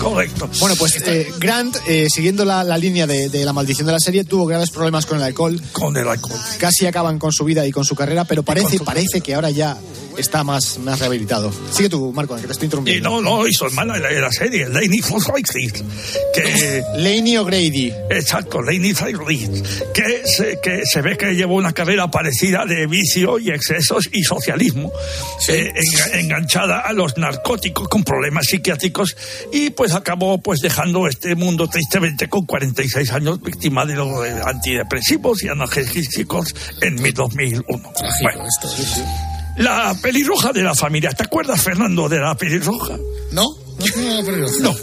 Correcto. Bueno, pues eh, Grant, eh, siguiendo la, la línea de, de la maldición de la serie, tuvo graves problemas con el alcohol. Con el alcohol. Casi acaban con su vida y con su carrera, pero parece, parece que ahora ya está más, más rehabilitado. Sigue tú, Marco, que te estoy interrumpiendo. Y no, no, y su hermana de la, la serie, Lani que Lani O'Grady. Exacto, Lani O'Grady, que se, que se ve que llevó una carrera parecida de vicio y excesos y socialismo, sí. eh, en, enganchada a los narcóticos con problemas psiquiátricos, y pues acabó pues dejando este mundo tristemente con cuarenta y seis años, víctima de los antidepresivos y analgésicos en dos mil uno. Trágico, bueno, esto, sí, sí. La pelirroja de la familia. ¿Te acuerdas, Fernando, de la pelirroja? No, no tenía la pelirroja. No.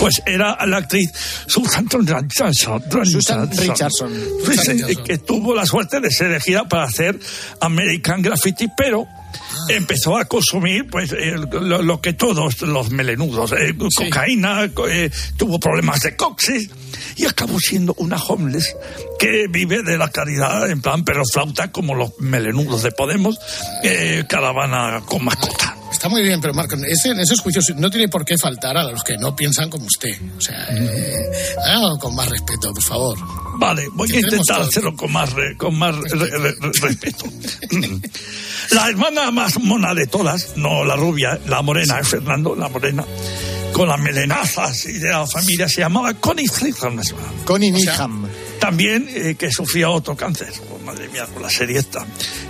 Pues era la actriz Susan Richardson, Susan Richardson. Que tuvo la suerte de ser elegida para hacer American Graffiti, pero empezó a consumir pues eh, lo, lo que todos los melenudos, eh, sí. cocaína, eh, tuvo problemas de coxis y acabó siendo una homeless que vive de la caridad en plan pero flauta, como los melenudos de Podemos, eh, caravana con mascota. Está muy bien, pero Marco, ese, en esos juicios no tiene por qué faltar a los que no piensan como usted. O sea, eh, háganlo con más respeto, por favor. Vale, voy a intentar hacerlo con más, re, con más re, re, re, respeto. La hermana más mona de todas, no la rubia, la morena, sí. Fernando, la morena, con las melenazas y de la familia, se llamaba Connie Needham. Connie Needham. O sea, también eh, que sufría otro cáncer. Oh, madre mía, con la serie esta.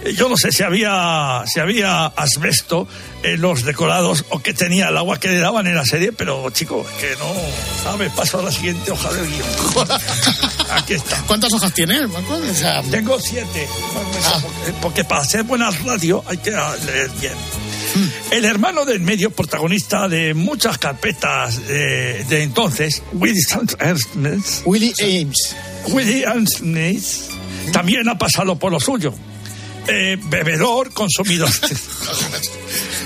Eh, yo no sé si había, si había asbesto en los decorados o que tenía el agua que le daban en la serie, pero chico, que no sabes. Paso a la siguiente hoja del guión. Aquí está. ¿Cuántas hojas tienes, Marco? O sea, tengo siete. Ah. Porque, porque para hacer buenas radio hay que leer bien. El hermano del medio, protagonista de muchas carpetas de, de entonces, Willie Aames. Willie Aames. Willie Aames también ha pasado por lo suyo. eh, bebedor, consumidor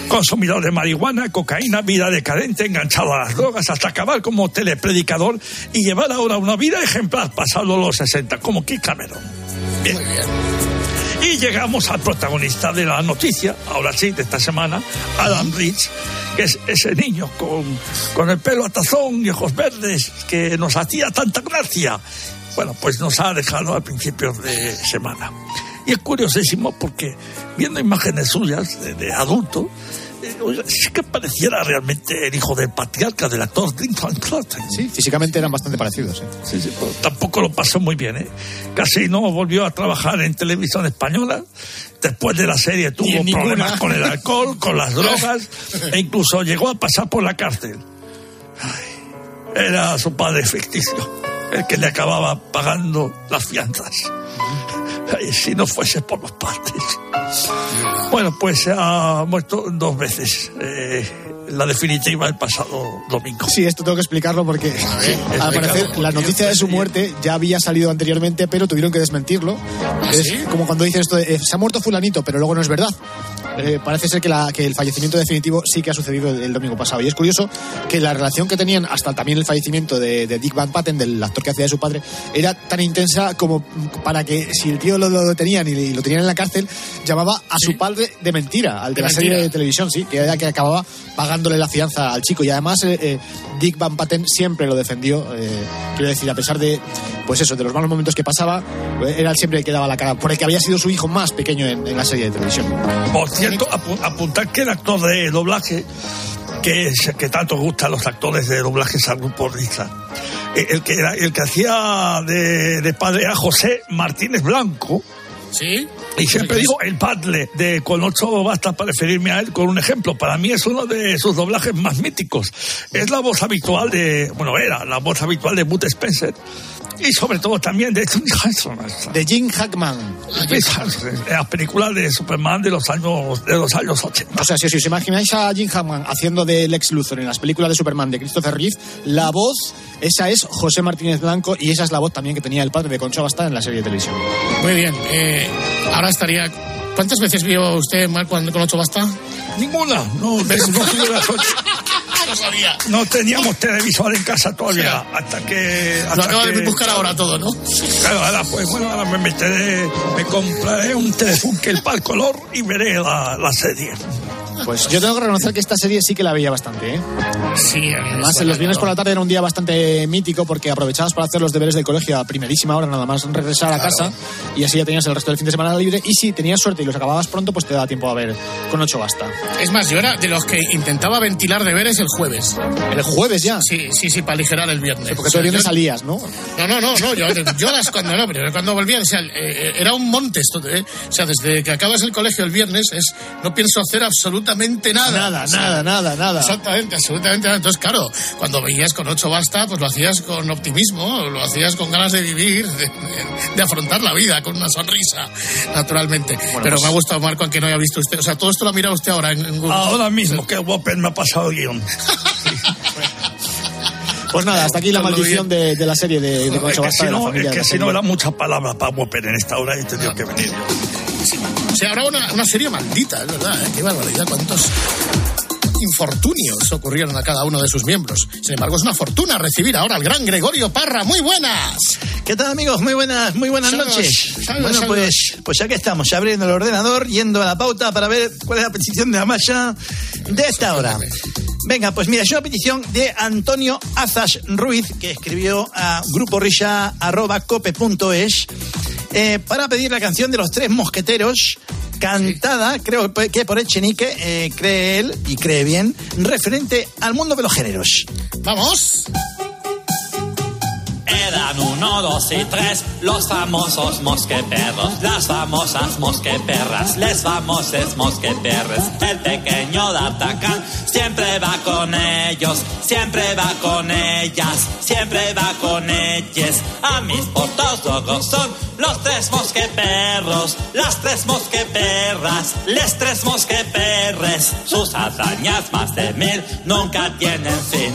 consumidor de marihuana, cocaína, vida decadente, enganchado a las drogas hasta acabar como telepredicador y llevar ahora una vida ejemplar pasado los sesenta, como Keith Cameron. Bien. Muy bien. Y llegamos al protagonista de la noticia, ahora sí, de esta semana, Adam Rich, que es ese niño con, con el pelo a tazón y ojos verdes que nos hacía tanta gracia. Bueno, pues nos ha dejado a principios de semana. Y es curiosísimo porque, viendo imágenes suyas de, de adulto, sí que pareciera realmente el hijo del patriarca, del actor Dick Van Patten. Sí, físicamente eran bastante parecidos, ¿eh? Sí, sí, pues tampoco lo pasó muy bien, ¿eh? Casi no volvió a trabajar en televisión española. Después de la serie tuvo problemas con el alcohol, con las drogas, e incluso llegó a pasar por la cárcel. Ay, era su padre ficticio el que le acababa pagando las fianzas. Ay, si no fuese por los padres. Bueno, pues ha muerto dos veces. Eh, la definitiva el pasado domingo. Sí, esto tengo que explicarlo porque sí, al parecer la noticia de su muerte ya había salido anteriormente, pero tuvieron que desmentirlo. Es ¿sí? como cuando dicen esto de, eh, se ha muerto fulanito, pero luego no es verdad. Eh, parece ser que, la, que el fallecimiento definitivo sí que ha sucedido el, el domingo pasado. Y es curioso que la relación que tenían hasta también el fallecimiento de, de Dick Van Patten, del actor que hacía de su padre, era tan intensa como para que si el tío lo, lo detenían y lo tenían en la cárcel, llamaba a su padre de mentira, al de, de la mentira. Serie de televisión, sí, que era que acababa pagándole la fianza al chico. Y además eh, eh, Dick Van Patten siempre lo defendió, eh, quiero decir, a pesar de, pues eso, de los malos momentos que pasaba, era siempre el que daba la cara, por el que había sido su hijo más pequeño en, en la serie de televisión. Por cierto, ap- apuntar que el actor de doblaje, que es, que tanto gustan los actores de doblaje al grupo Risa, el que era, el que hacía de, de padre era José Martínez Blanco. Sí. Y siempre digo el padre, de con ocho basta para referirme a él con un ejemplo. Para mí es uno de sus doblajes más míticos. Es la voz habitual de, bueno, era la voz habitual de Bud Spencer y sobre todo también de de Gene Hackman, en las películas de Superman de los años de los años ochenta. O sea, si os imagináis a Gene Hackman haciendo de Lex Luthor en las películas de Superman de Christopher Reeve, la voz esa es José Martínez Blanco, y esa es la voz también que tenía el padre de Concha Bastar en la serie de televisión. Muy bien. eh, ahora estaría... ¿Cuántas veces vio usted Mark con Ocho Basta? Ninguna. No, no, no sabía. No teníamos televisor en casa todavía, o sea, hasta que... Hasta lo acabo que... de buscar ahora todo, ¿no? Claro, ahora pues, bueno, ahora me meteré, me compraré un Telefunken para el color y veré la, la serie. Pues yo tengo que reconocer que esta serie sí que la veía bastante, ¿eh? Sí, además en los viernes por la tarde era un día bastante mítico porque aprovechabas para hacer los deberes del colegio a primerísima hora, nada más regresar claro. a casa, y así ya tenías el resto del fin de semana libre, y si tenías suerte y los acababas pronto, pues te daba tiempo a ver Con Ocho Basta. Es más, yo era de los que intentaba ventilar deberes el jueves. ¿El jueves ya? Sí, sí, sí, para aligerar el viernes. Sí, porque o sea, tú el viernes yo... salías, ¿no? No, no, no, no yo, yo las cuando no, pero cuando volvía, o sea, eh, era un monte esto, ¿eh? O sea, desde que acabas el colegio el viernes, es no pienso hacer absolutamente nada. Nada, o sea, nada, nada, nada. Exactamente, absolutamente nada. Entonces, claro, cuando veías Con Ocho Basta, pues lo hacías con optimismo, lo hacías con ganas de vivir, de, de, de afrontar la vida con una sonrisa, naturalmente. Bueno, pero pues... me ha gustado, Marco, aunque no haya visto usted. O sea, todo esto lo ha mirado usted ahora en, en Google. Ahora mismo, que Whopper me ha pasado el guión. Pues nada, hasta aquí la maldición de, de la serie de, de Con Ocho Basta. Es que si no, es que si no era muchas palabras para Whopper en esta hora, y he tenido que venir yo. Sí. O sea, ahora una, una serie maldita, es verdad, ¿eh? Qué barbaridad, cuántos infortunios ocurrieron a cada uno de sus miembros. Sin embargo, es una fortuna recibir ahora al gran Gregorio Parra. ¡Muy buenas! ¿Qué tal, amigos? Muy buenas, muy buenas saludos, noches. Saludos, bueno, saludos. pues pues ya que estamos abriendo el ordenador, yendo a la pauta para ver cuál es la petición de la masa de esta hora. Venga, pues mira, es una petición de Antonio Azas Ruiz, que escribió a gruporisa arroba cope punto es eh, para pedir la canción de Los Tres Mosqueteros, cantada, sí, creo que por Echenique, eh, cree él y cree bien, referente al mundo de los géneros. ¡Vamos! Eran uno, dos y tres los famosos mosqueteros, las famosas mosqueperras, les famosos mosqueperres. El pequeño de Atacán siempre va con ellos, siempre va con ellas, siempre va con ellas. A mis portos locos son los tres mosqueperros, las tres mosqueperras, les tres mosqueperres. Sus hazañas más de mil nunca tienen fin.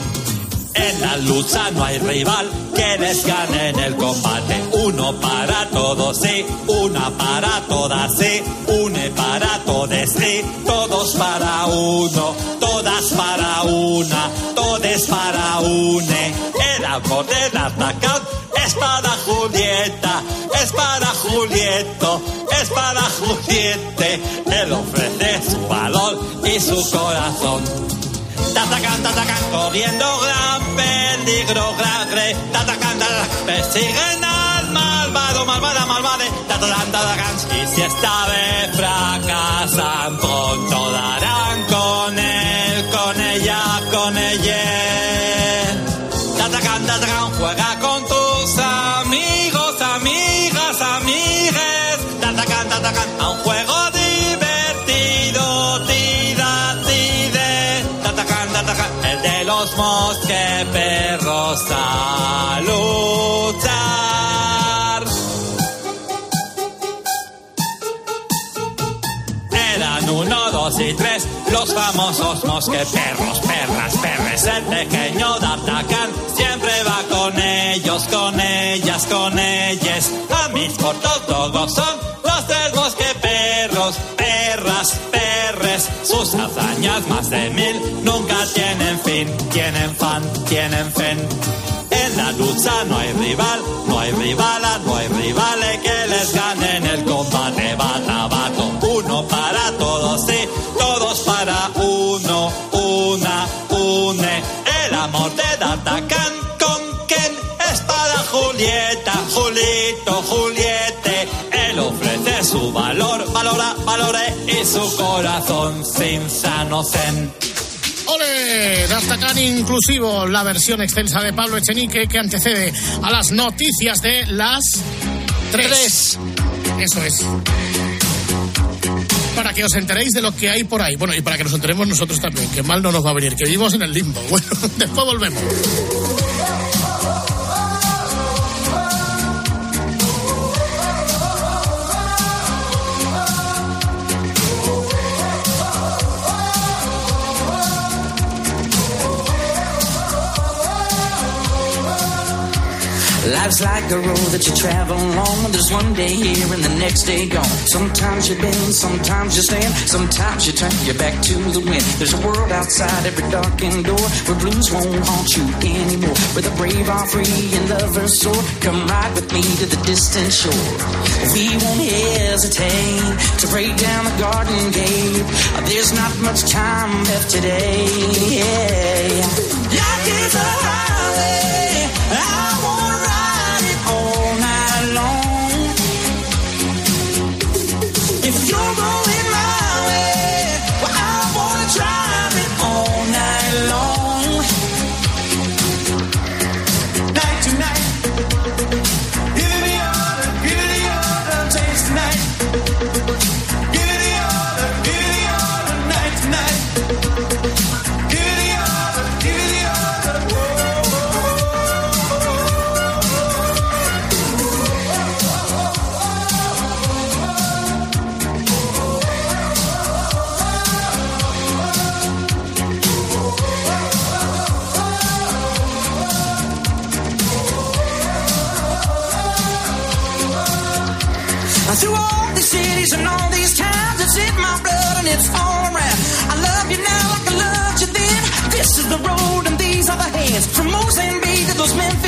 En la lucha no hay rival que les gane en el combate. Uno para todos, sí, una para todas, sí, una Todos para uno, todas para una, todes para une. El amor del atacán es para Julieta, es para Julieto, es para Juliete. Él ofrece su valor y su corazón. Tatacán, tatacán, corriendo gran peligro, gran grey. Tatacán, tatacán, persiguen al malvado, malvada, malvade. Tatacán, tatacán, y si esta vez fracasan, pronto darán con él, con ella, con ella. Tatacán, tatacán, juega con tus amigos, amigas, amigues. Tatacán, tatacán, a un juego divertido, el de los mosqueperros a luchar. Eran uno, dos y tres los famosos mosqueperros, perras, perres. El pequeño D'Artagnan siempre va con ellos, con ellas, con ellas. A mis cortos todos son los tres mosqueperros, perras, perres. Sus hazañas más de mil nunca tienen fin, tienen fan, tienen fen. En la lucha no hay rival, no hay rivala, no hay rivales que les ganen el combate. Bata, bato, uno para todos y todos para uno, una, une. El amor de D'Artagnan con Ken es para Julieta, Julito, Juliete. Él ofrece su valor, valora, valore y su corazón sin sano zen. ¡Ole! D'Artagnan inclusivo, la versión extensa de Pablo Echenique que antecede a las noticias de las tres. Eso es. Para que os enteréis de lo que hay por ahí. Bueno, y para que nos enteremos nosotros también, que mal no nos va a venir, que vivimos en el limbo. Bueno, después volvemos. Life's like a road that you travel on. There's one day here and the next day gone. Sometimes you bend, sometimes you stand, sometimes you turn your back to the wind. There's a world outside every darkened door where blues won't haunt you anymore. Where the brave are free and lovers soar. Come ride with me to the distant shore. We won't hesitate to break down the garden gate. There's not much time left today. Yeah. Life is a highway. I wanna ride. If you're going my way, well, I wanna drive it all night long. Night to night. Give it the order, give it the order, change tonight. Give it the order, give it the order, night to night. Give it the order, give it the order, whoa. Through all these cities and all these towns, it's in my blood and it's all around. I love you now like I loved you then. This is the road and these are the hands. From Mozambique to those Memphis